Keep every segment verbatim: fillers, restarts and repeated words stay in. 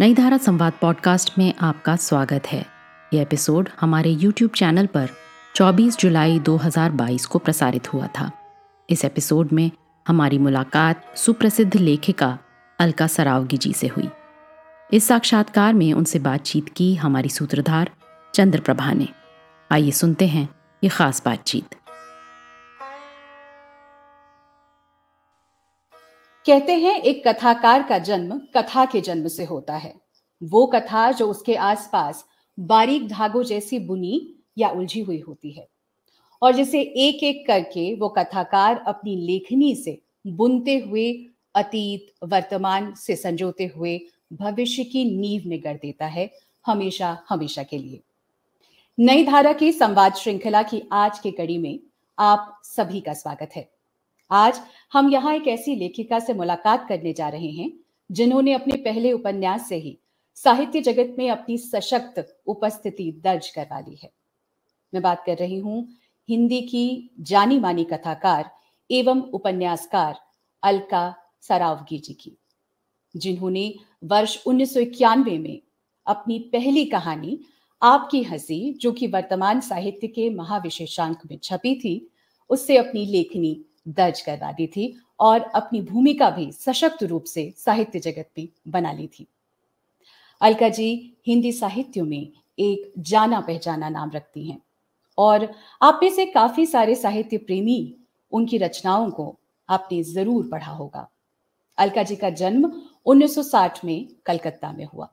नई धारा संवाद पॉडकास्ट में आपका स्वागत है। यह एपिसोड हमारे यूट्यूब चैनल पर चौबीस जुलाई दो हज़ार बाईस को प्रसारित हुआ था। इस एपिसोड में हमारी मुलाकात सुप्रसिद्ध लेखिका अलका सरावगी जी से हुई। इस साक्षात्कार में उनसे बातचीत की हमारी सूत्रधार चंद्र प्रभा ने। आइए सुनते हैं ये खास बातचीत। कहते हैं एक कथाकार का जन्म कथा के जन्म से होता है। वो कथा जो उसके आसपास बारीक धागों जैसी बुनी या उलझी हुई होती है और जिसे एक एक करके वो कथाकार अपनी लेखनी से बुनते हुए अतीत वर्तमान से संजोते हुए भविष्य की नींव में गढ़ देता है, हमेशा हमेशा के लिए। नई धारा की संवाद श्रृंखला की आज की कड़ी में आप सभी का स्वागत है। आज हम यहाँ एक ऐसी लेखिका से मुलाकात करने जा रहे हैं जिन्होंने अपने पहले उपन्यास से ही साहित्य जगत में अपनी सशक्त उपस्थिति दर्ज करवा ली है। मैं बात कर रही हूँ हिंदी की जानी मानी कथाकार एवं उपन्यासकार अलका सरावगी जी की, जिन्होंने वर्ष उन्नीस सौ इक्यानवे में अपनी पहली कहानी आपकी हंसी, जो कि वर्तमान साहित्य के महाविशेषांक में छपी थी, उससे अपनी लेखनी दर्ज करवा दी थी और अपनी भूमिका भी सशक्त रूप से साहित्य जगत में बना ली थी। अलका जी हिंदी साहित्य में एक जाना पहचाना नाम रखती हैं और आप में से काफी सारे साहित्य प्रेमी उनकी रचनाओं को आपने जरूर पढ़ा होगा। अलका जी का जन्म उन्नीस सौ साठ में कलकत्ता में हुआ।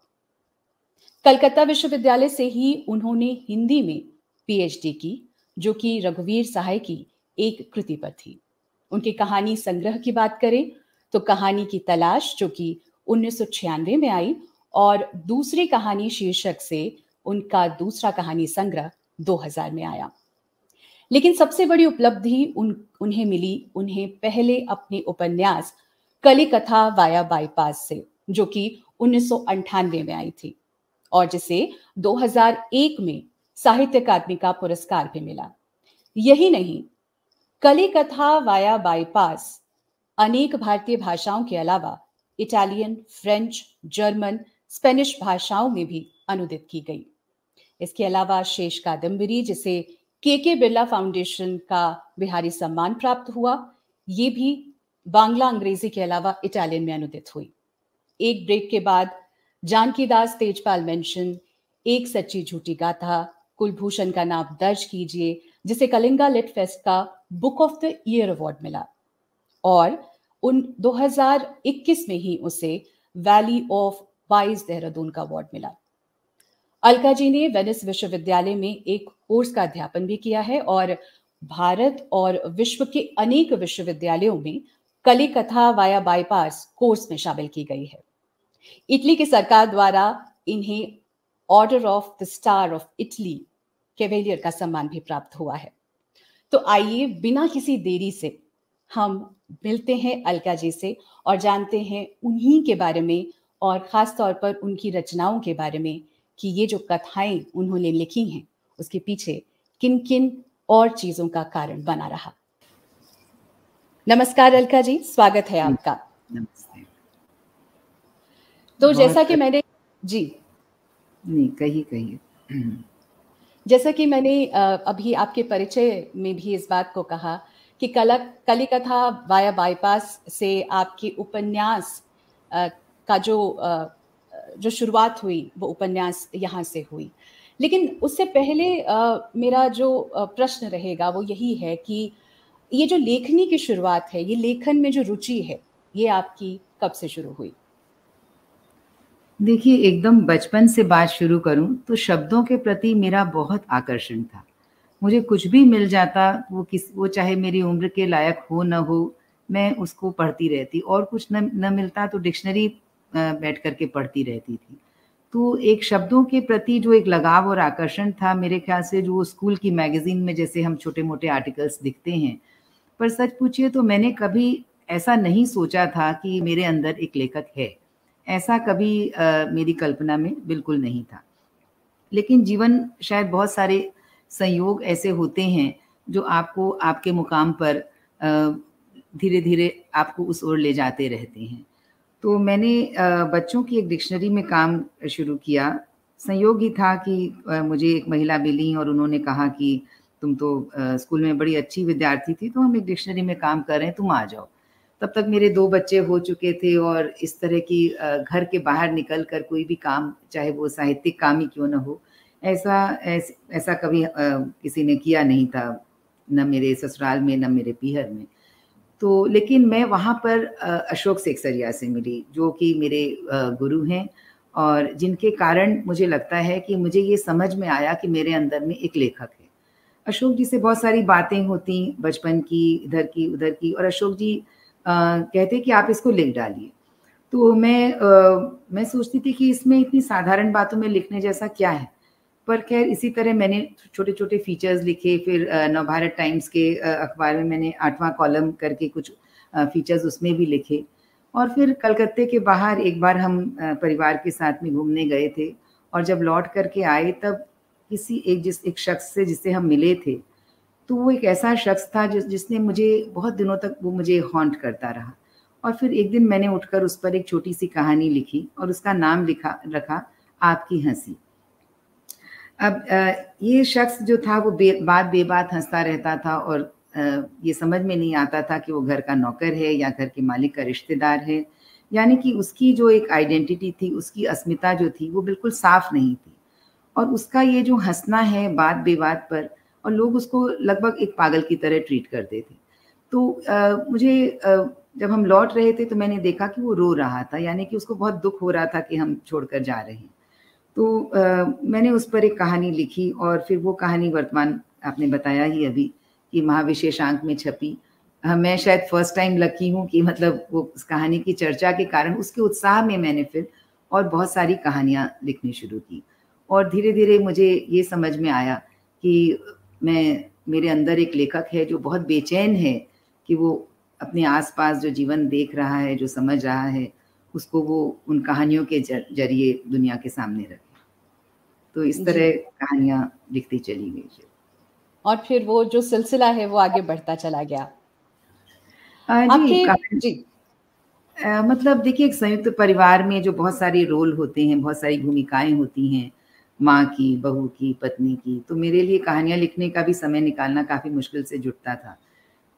कलकत्ता विश्वविद्यालय से ही उन्होंने हिंदी में पीएचडी की, जो कि रघुवीर सहाय की एक कृति पर थी। उनकी कहानी संग्रह की बात करें तो कहानी की तलाश, जो कि उन्नीस सौ छियानवे में आई, और दूसरी कहानी शीर्षक से उनका दूसरा कहानी संग्रह दो हज़ार में आया। लेकिन सबसे बड़ी उपलब्धि उन, उन्हें मिली उन्हें पहले अपने उपन्यास कलिकथा वाया बाईपास से, जो कि उन्नीस सौ अंठानवे में आई थी और जिसे दो हज़ार एक में साहित्य अकादमी का पुरस्कार भी मिला। यही नहीं, कलिकथा वाया बाईपास अनेक भारतीय भाषाओं के अलावा इटालियन, फ्रेंच, जर्मन, स्पेनिश भाषाओं में भी अनुदित की गई। इसके अलावा शेष कादम्बरी, जिसे केके बिरला फाउंडेशन का बिहारी सम्मान प्राप्त हुआ, ये भी बांग्ला, अंग्रेजी के अलावा इटालियन में अनुदित हुई। एक ब्रेक के बाद जानकीदास तेजपाल मेंशन, एक सच्ची झूठी गाथा, कुलभूषण का नाम दर्ज कीजिए, जिसे कलिंगा लिट फेस्ट का book of the year award मिला, और उन दो हज़ार इक्कीस में ही उसे वैली ऑफ वाइज देहरादून का अवार्ड मिला। अलका जी ने वेनिस विश्वविद्यालय में एक कोर्स का अध्यापन भी किया है और भारत और विश्व के अनेक विश्वविद्यालयों में कलिकथा वाया बाईपास कोर्स में शामिल की गई है। इटली की सरकार द्वारा इन्हें order of the star of Italy cavalier का सम्मान भी प्राप्त हुआ है। तो आइए बिना किसी देरी से हम मिलते हैं अलका जी से और जानते हैं उन्हीं के बारे में और खास तौर पर उनकी रचनाओं के बारे में कि ये जो कथाएं उन्होंने लिखी हैं उसके पीछे किन किन और चीजों का कारण बना रहा। नमस्कार अलका जी, स्वागत है आपका। नमस्ते। तो जैसा कि मैंने जी नहीं कही कही जैसा कि मैंने अभी आपके परिचय में भी इस बात को कहा कि कला कलिकथा वाया बाईपास से आपके उपन्यास का जो जो शुरुआत हुई वो उपन्यास यहाँ से हुई, लेकिन उससे पहले मेरा जो प्रश्न रहेगा वो यही है कि ये जो लेखनी की शुरुआत है, ये लेखन में जो रुचि है, ये आपकी कब से शुरू हुई? देखिए, एकदम बचपन से बात शुरू करूं तो शब्दों के प्रति मेरा बहुत आकर्षण था। मुझे कुछ भी मिल जाता, वो किस वो चाहे मेरी उम्र के लायक हो न हो, मैं उसको पढ़ती रहती, और कुछ न न मिलता तो डिक्शनरी बैठ करके पढ़ती रहती थी। तो एक शब्दों के प्रति जो एक लगाव और आकर्षण था, मेरे ख्याल से जो स्कूल की मैगजीन में जैसे हम छोटे मोटे आर्टिकल्स दिखते हैं, पर सच पूछिए तो मैंने कभी ऐसा नहीं सोचा था कि मेरे अंदर एक लेखक है, ऐसा कभी आ, मेरी कल्पना में बिल्कुल नहीं था। लेकिन जीवन शायद बहुत सारे संयोग ऐसे होते हैं जो आपको आपके मुकाम पर धीरे धीरे आपको उस ओर ले जाते रहते हैं। तो मैंने बच्चों की एक डिक्शनरी में काम शुरू किया। संयोग ही था कि मुझे एक महिला मिली और उन्होंने कहा कि तुम तो स्कूल में बड़ी अच्छी विद्यार्थी थी, तो हम एक डिक्शनरी में काम कर रहे हैं, तुम आ जाओ। तब तक मेरे दो बच्चे हो चुके थे और इस तरह की घर के बाहर निकल कर कोई भी काम, चाहे वो साहित्यिक काम ही क्यों ना हो, ऐसा ऐस, ऐसा कभी किसी ने किया नहीं था, न मेरे ससुराल में न मेरे पीहर में। तो लेकिन मैं वहाँ पर अशोक सेक्सरिया से मिली, जो कि मेरे गुरु हैं और जिनके कारण मुझे लगता है कि मुझे ये समझ में आया कि मेरे अंदर में एक लेखक है। अशोक जी से बहुत सारी बातें होती बचपन की, इधर की उधर की, और अशोक जी आ, कहते कि आप इसको लिख डालिए। तो मैं आ, मैं सोचती थी कि इसमें इतनी साधारण बातों में लिखने जैसा क्या है, पर खैर इसी तरह मैंने छोटे छोटे फीचर्स लिखे। फिर नवभारत टाइम्स के अखबार में मैंने आठवां कॉलम करके कुछ फीचर्स उसमें भी लिखे। और फिर कलकत्ते के बाहर एक बार हम परिवार के साथ में घूमने गए थे और जब लौट करके आए तब किसी एक जिस एक शख्स से जिससे हम मिले थे, तो वो एक ऐसा शख्स था जिस जिसने मुझे बहुत दिनों तक वो मुझे हॉन्ट करता रहा। और फिर एक दिन मैंने उठकर उस पर एक छोटी सी कहानी लिखी और उसका नाम लिखा रखा आपकी हंसी। अब ये शख्स जो था वो बे, बात बेबात हंसता रहता था और ये समझ में नहीं आता था कि वो घर का नौकर है या घर के मालिक का रिश्तेदार है। यानी कि उसकी जो एक आइडेंटिटी थी, उसकी अस्मिता जो थी, वो बिल्कुल साफ नहीं थी। और उसका ये जो हंसना है बात बेबात पर, और लोग उसको लगभग एक पागल की तरह ट्रीट करते थे। तो आ, मुझे आ, जब हम लौट रहे थे तो मैंने देखा कि वो रो रहा था, यानी कि उसको बहुत दुख हो रहा था कि हम छोड़कर जा रहे हैं। तो आ, मैंने उस पर एक कहानी लिखी और फिर वो कहानी वर्तमान, आपने बताया ही अभी कि महाविशेषांक में छपी। मैं शायद फर्स्ट टाइम लकी हूँ कि मतलब वो उस कहानी की चर्चा के कारण, उसके उत्साह में मैंने फिर और बहुत सारी कहानियाँ लिखनी शुरू की। और धीरे धीरे मुझे ये समझ में आया कि मैं मेरे अंदर एक लेखक है जो बहुत बेचैन है कि वो अपने आसपास जो जीवन देख रहा है, जो समझ रहा है, उसको वो उन कहानियों के जरिए दुनिया के सामने रखे। तो इस तरह कहानियाँ लिखती चली गई और फिर वो जो सिलसिला है वो आगे बढ़ता चला गया। आ, जी, जी। आ, मतलब देखिए, एक संयुक्त परिवार में जो बहुत सारे रोल होते हैं, बहुत सारी भूमिकाएं होती हैं, माँ की, बहू की, पत्नी की, तो मेरे लिए कहानियां लिखने का भी समय निकालना काफी मुश्किल से जुटता था।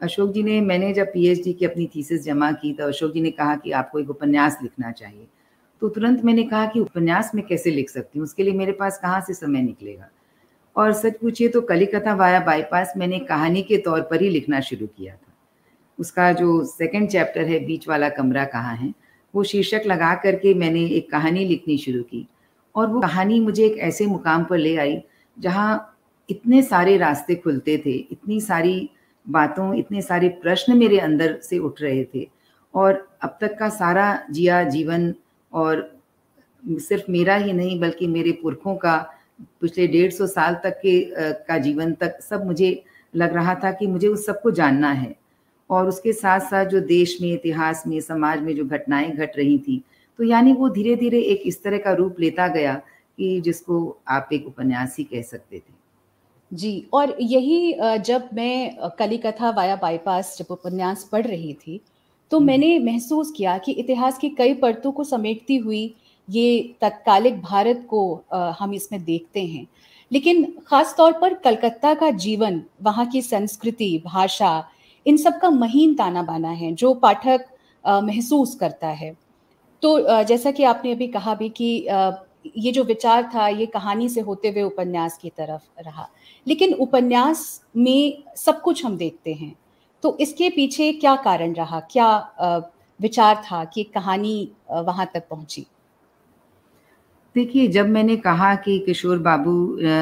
अशोक जी ने, मैंने जब पीएचडी की अपनी थीसिस जमा की तो अशोक जी ने कहा कि आपको एक उपन्यास लिखना चाहिए। तो तुरंत मैंने कहा कि उपन्यास में कैसे लिख सकती हूँ, उसके लिए मेरे पास कहाँ से समय निकलेगा। और सच पूछिए तो कलिकता वाया बाईपास मैंने कहानी के तौर पर ही लिखना शुरू किया था। उसका जो सेकंड चैप्टर है, बीच वाला कमरा कहाँ है, वो शीर्षक लगा करके मैंने एक कहानी लिखनी शुरू की। और वो कहानी मुझे एक ऐसे मुकाम पर ले आई जहाँ इतने सारे रास्ते खुलते थे, इतनी सारी बातों, इतने सारे प्रश्न मेरे अंदर से उठ रहे थे। और अब तक का सारा जिया जीवन, और सिर्फ मेरा ही नहीं बल्कि मेरे पुरखों का, पिछले डेढ़ सौ साल तक के का जीवन तक, सब मुझे लग रहा था कि मुझे उस सबको जानना है। और उसके साथ साथ जो देश में, इतिहास में, समाज में जो घटनाएं घट रही थी, तो यानी वो धीरे धीरे एक इस तरह का रूप लेता गया कि जिसको आप एक उपन्यास ही कह सकते थे। जी, और यही जब मैं कलिकथा वाया बाईपास जब उपन्यास पढ़ रही थी तो मैंने महसूस किया कि इतिहास की कई परतों को समेटती हुई ये तत्कालिक भारत को आ, हम इसमें देखते हैं। लेकिन ख़ास तौर पर कलकत्ता का जीवन, वहाँ की संस्कृति, भाषा, इन सब का महीन ताना बाना है जो पाठक आ, महसूस करता है। तो आ, जैसा कि आपने अभी कहा भी कि आ, ये जो विचार था ये कहानी से होते हुए उपन्यास की तरफ रहा, लेकिन उपन्यास में सब कुछ हम देखते हैं। तो इसके पीछे क्या कारण रहा, क्या आ, विचार था कि कहानी आ, वहाँ तक पहुँची? देखिए, जब मैंने कहा कि किशोर बाबू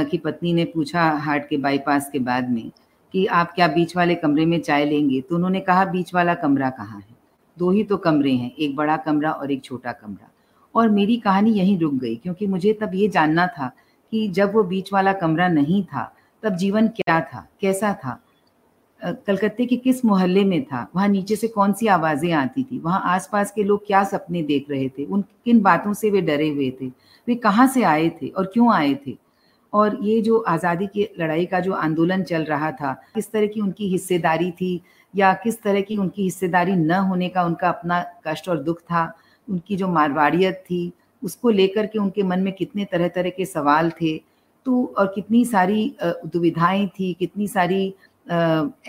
की पत्नी ने पूछा हार्ट के बाईपास के बाद में कि आप क्या बीच वाले कमरे में चाय लेंगे, तो उन्होंने कहा बीच वाला कमरा कहाँ है, दो ही तो कमरे हैं, एक बड़ा कमरा और एक छोटा कमरा। और मेरी कहानी यहीं रुक गई क्योंकि मुझे तब ये जानना था कि जब वो बीच वाला कमरा नहीं था तब जीवन क्या था, कैसा था, कलकत्ते के किस मोहल्ले में था, वहाँ नीचे से कौन सी आवाज़ें आती थी, वहाँ आसपास के लोग क्या सपने देख रहे थे, उन किन बातों से वे डरे हुए थे, वे कहाँ से आए थे और क्यों आए थे। और ये जो आज़ादी की लड़ाई का जो आंदोलन चल रहा था, किस तरह की उनकी हिस्सेदारी थी या किस तरह की उनकी हिस्सेदारी न होने का उनका अपना कष्ट और दुख था। उनकी जो मारवाड़ियत थी उसको लेकर के उनके मन में कितने तरह तरह के सवाल थे, तो और कितनी सारी दुविधाएं थी, कितनी सारी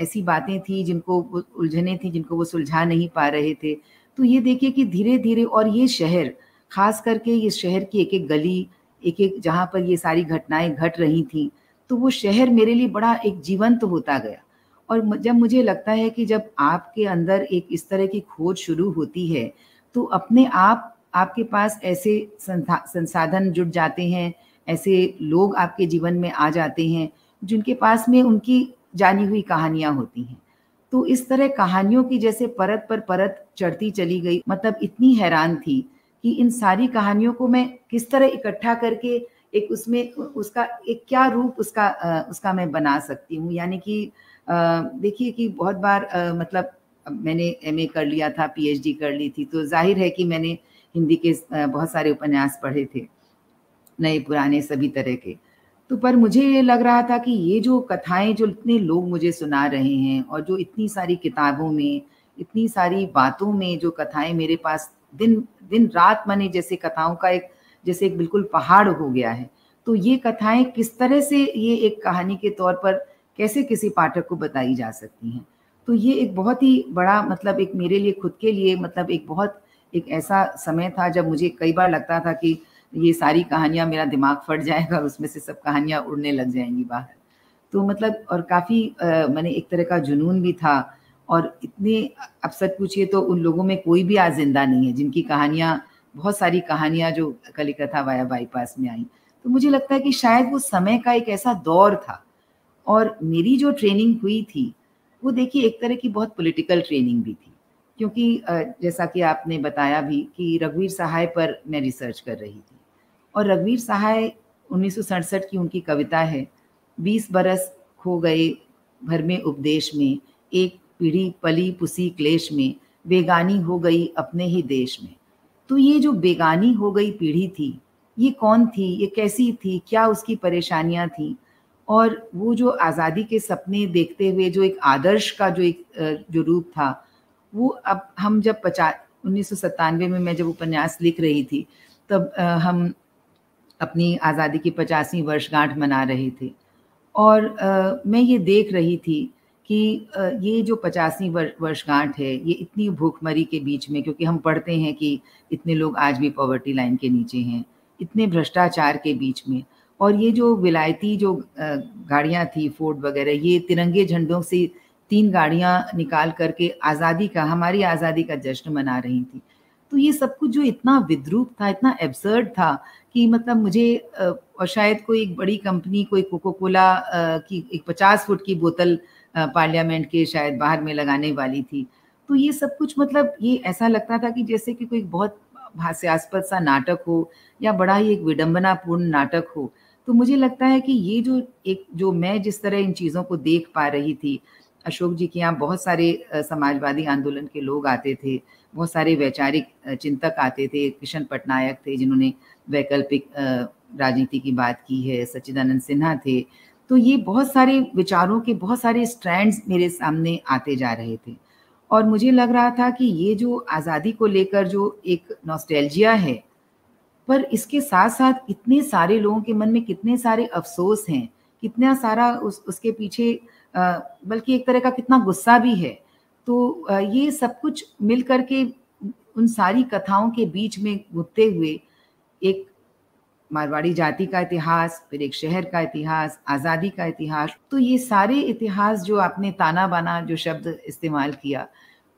ऐसी बातें थी जिनको उलझने थी, जिनको वो सुलझा नहीं पा रहे थे। तो ये देखिए कि धीरे धीरे, और ये शहर खास करके ये शहर की एक एक गली, एक एक जहाँ पर ये सारी घटनाएं घट रही थी, तो वो शहर मेरे लिए बड़ा एक जीवंत होता गया। और जब मुझे लगता है कि जब आपके अंदर एक इस तरह की खोज शुरू होती है तो अपने आप आपके पास ऐसे संसाधन जुट जाते हैं, ऐसे लोग आपके जीवन में आ जाते हैं जिनके पास में उनकी जानी हुई कहानियां होती हैं। तो इस तरह कहानियों की जैसे परत पर परत चढ़ती चली गई। मतलब इतनी हैरान थी कि इन सारी कहानियों को मैं किस तरह इकट्ठा करके एक उसमें उसका एक क्या रूप उसका उसका मैं बना सकती हूँ। यानी कि देखिए कि बहुत बार आ, मतलब मैंने एमए कर लिया था, पीएचडी कर ली थी, तो जाहिर है कि मैंने हिंदी के बहुत सारे उपन्यास पढ़े थे, नए पुराने सभी तरह के। तो पर मुझे ये लग रहा था कि ये जो कथाएं जो इतने लोग मुझे सुना रहे हैं और जो इतनी सारी किताबों में, इतनी सारी बातों में जो कथाएं मेरे पास दिन दिन रात माने जैसे कथाओं का एक जैसे एक बिल्कुल पहाड़ हो गया है, तो ये कथाएं किस तरह से ये एक कहानी के तौर पर कैसे किसी पाठक को बताई जा सकती हैं। तो ये एक बहुत ही बड़ा मतलब एक मेरे लिए खुद के लिए मतलब एक बहुत एक ऐसा समय था जब मुझे कई बार लगता था कि ये सारी कहानियां मेरा दिमाग फट जाएगा और उसमें से सब कहानियां उड़ने लग जाएंगी बाहर। तो मतलब और काफ़ी मैंने एक तरह का जुनून भी था। और इतने अब सच पूछिए तो उन लोगों में कोई भी आज जिंदा नहीं है जिनकी कहानियाँ, बहुत सारी कहानियाँ जो कलिकथा वाया बाईपास में आई। तो मुझे लगता है कि शायद वो समय का एक ऐसा दौर था। और मेरी जो ट्रेनिंग हुई थी वो देखिए एक तरह की बहुत पॉलिटिकल ट्रेनिंग भी थी, क्योंकि जैसा कि आपने बताया भी कि रघुवीर सहाय पर मैं रिसर्च कर रही थी। और रघुवीर सहाय उन्नीस सौ सड़सठ की उनकी कविता है, बीस बरस खो गए भर में उपदेश में, एक पीढ़ी पली पुसी क्लेश में, बेगानी हो गई अपने ही देश में। तो ये जो बेगानी हो गई पीढ़ी थी, ये कौन थी, ये कैसी थी, क्या उसकी परेशानियाँ थी, और वो जो आज़ादी के सपने देखते हुए जो एक आदर्श का जो एक जो रूप था वो अब हम जब पचास उन्नीस सौ सत्तानवे में मैं जब उपन्यास लिख रही थी तब हम अपनी आज़ादी की पचासवीं वर्षगांठ मना रहे थे। और मैं ये देख रही थी कि ये जो पचासवीं वर्षगांठ है ये इतनी भूखमरी के बीच में, क्योंकि हम पढ़ते हैं कि इतने लोग आज भी पॉवर्टी लाइन के नीचे हैं, इतने भ्रष्टाचार के बीच में, और ये जो विलायती जो गाड़ियाँ थी फोर्ड वगैरह, ये तिरंगे झंडों से तीन गाड़ियाँ निकाल करके आज़ादी का, हमारी आज़ादी का जश्न मना रही थी। तो ये सब कुछ जो इतना विद्रूप था, इतना एब्सर्ड था कि मतलब मुझे, और शायद कोई एक बड़ी कंपनी, कोई कोका कोला की एक पचास फुट की बोतल पार्लियामेंट के शायद बाहर में लगाने वाली थी। तो ये सब कुछ मतलब ये ऐसा लगता था कि जैसे कि कोई बहुत हास्यास्पद सा नाटक हो या बड़ा ही एक विडम्बनापूर्ण नाटक हो। तो मुझे लगता है कि ये जो एक जो मैं जिस तरह इन चीज़ों को देख पा रही थी, अशोक जी के यहाँ बहुत सारे समाजवादी आंदोलन के लोग आते थे, बहुत सारे वैचारिक चिंतक आते थे, किशन पटनायक थे जिन्होंने वैकल्पिक राजनीति की बात की है, सचिदानंद सिन्हा थे। तो ये बहुत सारे विचारों के बहुत सारे स्ट्रैंड्स मेरे सामने आते जा रहे थे। और मुझे लग रहा था कि ये जो आज़ादी को लेकर जो एक नॉस्टैल्जिया है, पर इसके साथ साथ इतने सारे लोगों के मन में कितने सारे अफसोस हैं, कितना सारा उस उसके पीछे बल्कि एक तरह का कितना गुस्सा भी है। तो ये सब कुछ मिल करके उन सारी कथाओं के बीच में घुटते हुए एक मारवाड़ी जाति का इतिहास, फिर एक शहर का इतिहास, आज़ादी का इतिहास, तो ये सारे इतिहास जो आपने ताना बाना जो शब्द इस्तेमाल किया,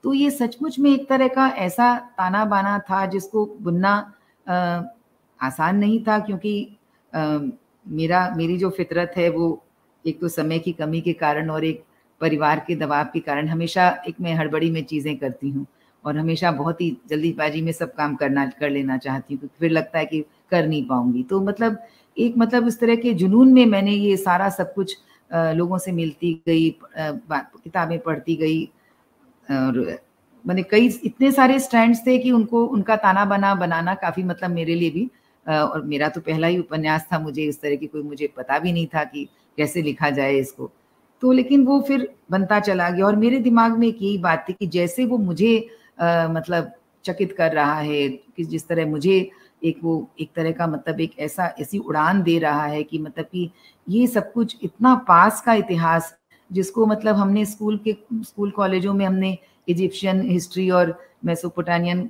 तो ये सचमुच में एक तरह का ऐसा ताना बाना था जिसको बुनना आ, आसान नहीं था, क्योंकि आ, मेरा मेरी जो फितरत है वो एक तो समय की कमी के कारण और एक परिवार के दबाव के कारण हमेशा एक मैं हड़बड़ी में चीज़ें करती हूँ और हमेशा बहुत ही जल्दीबाजी में सब काम करना कर लेना चाहती हूँ, क्योंकि फिर लगता है कि कर नहीं पाऊँगी। तो मतलब एक मतलब इस तरह के जुनून में मैंने ये सारा सब कुछ आ, लोगों से मिलती गई, किताबें पढ़ती गई, और मैंने कई इतने सारे स्टैंड्स थे कि उनको उनका ताना बाना बनाना काफ़ी मतलब मेरे लिए भी, और मेरा तो पहला ही उपन्यास था, मुझे इस तरह की कोई मुझे पता भी नहीं था कि कैसे लिखा जाए इसको। तो लेकिन वो फिर बनता चला गया। और मेरे दिमाग में एक यही बात थी कि जैसे वो मुझे आ, मतलब चकित कर रहा है, कि जिस तरह मुझे एक वो एक तरह का मतलब एक ऐसा ऐसी उड़ान दे रहा है कि मतलब कि ये सब कुछ इतना पास का इतिहास, जिसको मतलब हमने स्कूल के स्कूल कॉलेजों में हमने इजिप्शियन हिस्ट्री और मेसोपोटामियन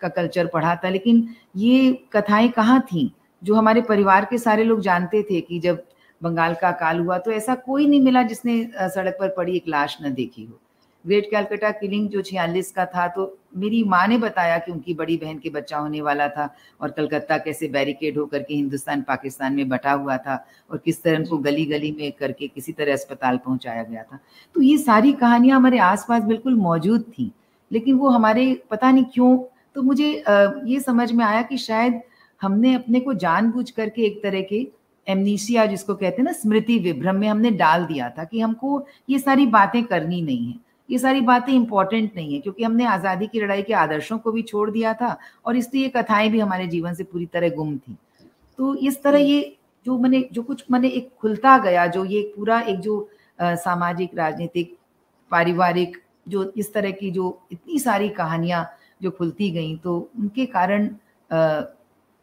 का कल्चर पढ़ा था, लेकिन ये कथाएं कहाँ थीं जो हमारे परिवार के सारे लोग जानते थे कि जब बंगाल का अकाल हुआ तो ऐसा कोई नहीं मिला जिसने सड़क पर पड़ी एक लाश न देखी हो। ग्रेट कैलकटा किलिंग जो छियालीस का था, तो मेरी माँ ने बताया कि उनकी बड़ी बहन के बच्चा होने वाला था और कलकत्ता कैसे बैरिकेड होकर के हिंदुस्तान पाकिस्तान में बटा हुआ था और किस तरह उनको गली गली में करके किसी तरह अस्पताल पहुंचाया गया था। तो ये सारी कहानियां हमारे आसपास बिल्कुल मौजूद थी, लेकिन वो हमारे पता नहीं क्यों, तो मुझे ये समझ में आया कि शायद हमने अपने को जानबूझ करके एक तरह के एमनीशिया जिसको कहते हैं ना, स्मृति विभ्रम में हमने डाल दिया था कि हमको ये सारी बातें करनी नहीं है, ये सारी बातें इंपॉर्टेंट नहीं है, क्योंकि हमने आज़ादी की लड़ाई के आदर्शों को भी छोड़ दिया था और इसलिए ये कथाएं भी हमारे जीवन से पूरी तरह गुम थी। तो इस तरह ये जो मैंने जो कुछ मैंने एक खुलता गया, जो ये पूरा एक जो आ, सामाजिक, राजनीतिक, पारिवारिक, जो इस तरह की जो इतनी सारी कहानियां जो खुलती गई, तो उनके कारण आ,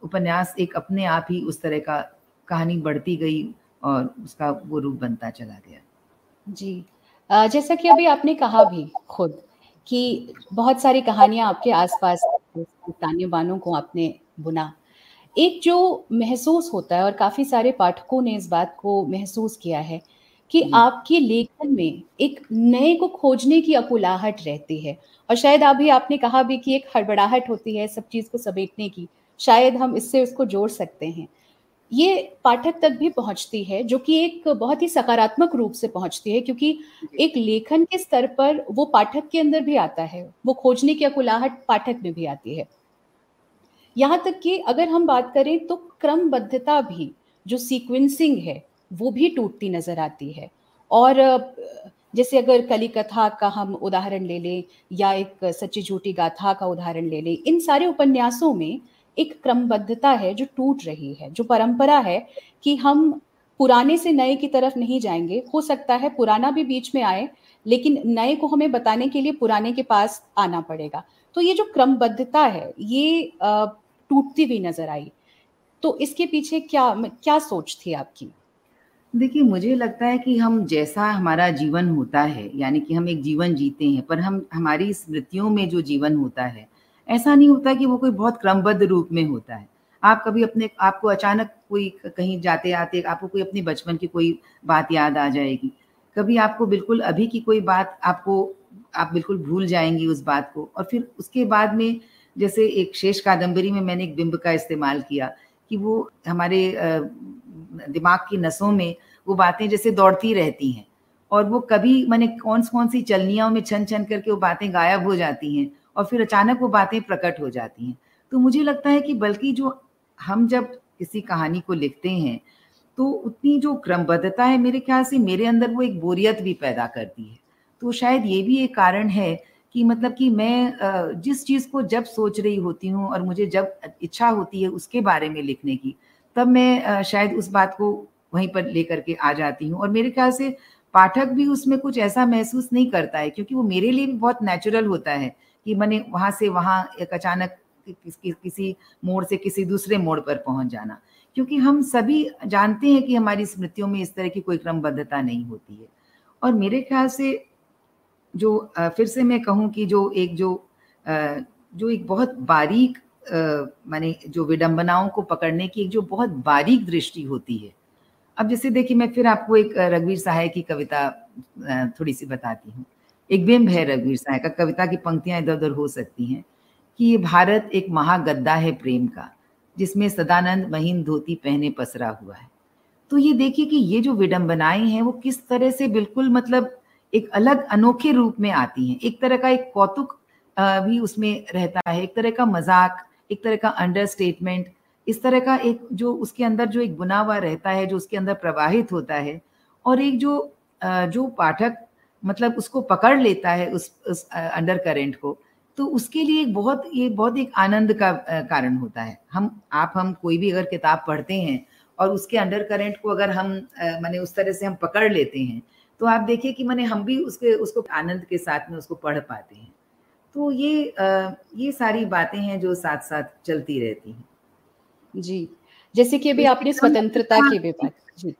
उपन्यास एक अपने आप ही उस तरह का कहानी बढ़ती गई और उसका वो रूप बनता चला गया। जी, जैसा कि अभी आपने कहा भी खुद कि बहुत सारी कहानियां आपके आसपास ताने बानों को आपने बुना, एक जो महसूस होता है और काफी सारे पाठकों ने इस बात को महसूस किया है कि आपके लेखन में एक नए को खोजने की अकुलाहट रहती है और शायद अभी आपने कहा भी कि एक हड़बड़ाहट होती है सब चीज को समेटने की, शायद हम इससे उसको जोड़ सकते हैं, ये पाठक तक भी पहुंचती है जो कि एक बहुत ही सकारात्मक रूप से पहुंचती है, क्योंकि एक लेखन के स्तर पर वो पाठक के अंदर भी आता है, वो खोजने की अकुलाहट पाठक में भी आती है। यहाँ तक कि अगर हम बात करें तो क्रमबद्धता भी, जो सीक्वेंसिंग है, वो भी टूटती नजर आती है। और जैसे अगर कली कथा का हम उदाहरण ले लें या एक सच्ची झूठी गाथा का उदाहरण ले लें, इन सारे उपन्यासों में एक क्रमबद्धता है जो टूट रही है, जो परंपरा है कि हम पुराने से नए की तरफ नहीं जाएंगे। हो सकता है पुराना भी बीच में आए, लेकिन नए को हमें बताने के लिए पुराने के पास आना पड़ेगा। तो ये जो क्रमबद्धता है ये टूटती हुई नजर आई, तो इसके पीछे क्या क्या सोच थी आपकी? देखिए, मुझे लगता है कि हम जैसा हमारा जीवन होता है, यानी कि हम एक जीवन जीते हैं, पर हम हमारी स्मृतियों में जो जीवन होता है ऐसा नहीं होता कि वो कोई बहुत क्रमबद्ध रूप में होता है। आप कभी अपने आपको अचानक कोई कहीं जाते आते आपको कोई अपने बचपन की कोई बात याद आ जाएगी, कभी आपको बिल्कुल अभी की कोई बात आपको आप बिल्कुल भूल जाएंगी उस बात को। और फिर उसके बाद में, जैसे एक शेष कादम्बरी में मैंने एक बिंब का इस्तेमाल किया कि वो हमारे दिमाग की नसों में वो बातें जैसे दौड़ती रहती हैं और वो कभी मैंने कौन कौन सी चलनियों में छन छन करके वो बातें गायब हो जाती हैं और फिर अचानक वो बातें प्रकट हो जाती हैं। तो मुझे लगता है कि बल्कि जो हम जब किसी कहानी को लिखते हैं तो उतनी जो क्रमबद्धता है, मेरे ख्याल से मेरे अंदर वो एक बोरियत भी पैदा करती है। तो शायद ये भी एक कारण है कि मतलब कि मैं जिस चीज़ को जब सोच रही होती हूँ और मुझे जब इच्छा होती है उसके बारे में लिखने की, तब मैं शायद उस बात को वहीं पर लेकर के आ जाती हूँ। और मेरे ख्याल से पाठक भी उसमें कुछ ऐसा महसूस नहीं करता है, क्योंकि वो मेरे लिए भी बहुत नेचुरल होता है कि मैंने वहाँ से वहाँ एक अचानक किसी किसी मोड़ से किसी दूसरे मोड़ पर पहुँच जाना, क्योंकि हम सभी जानते हैं कि हमारी स्मृतियों में इस तरह की कोई क्रमबद्धता नहीं होती है। और मेरे ख्याल से जो फिर से मैं कहूँ कि जो एक जो जो एक बहुत बारीक माने जो विडंबनाओं को पकड़ने की एक जो बहुत बारीक दृष्टि होती है। अब जैसे देखिए, मैं फिर आपको एक रघुवीर सहाय की कविता थोड़ी सी बताती हूँ। एक बिंब है रघुवीर साहब का, कविता की पंक्तियां इधर उधर हो सकती हैं कि ये भारत एक महागद्दा है प्रेम का, जिसमें सदानंद महीन धोती पहने पसरा हुआ है। तो ये देखिए कि ये जो विडंबनाएं हैं वो किस तरह से बिल्कुल मतलब एक अलग अनोखे रूप में आती हैं। एक तरह का एक कौतुक भी उसमें रहता है, एक तरह का मजाक, एक तरह का अंडरस्टेटमेंट, इस तरह का एक जो उसके अंदर जो एक बुना हुआ रहता है, जो उसके अंदर प्रवाहित होता है। और एक जो जो पाठक मतलब उसको पकड़ लेता है उस, उस अंडर करंट को, तो उसके लिए एक बहुत ये बहुत एक आनंद का कारण होता है। हम आप हम कोई भी अगर किताब पढ़ते हैं और उसके अंडर करंट को अगर हम माने उस तरह से हम पकड़ लेते हैं, तो आप देखिए कि माने हम भी उसके उसको आनंद के साथ में उसको पढ़ पाते हैं। तो ये आ, ये सारी बातें हैं जो साथ साथ चलती रहती हैं। जी, जैसे कि अभी आपने स्वतंत्रता की भी बात,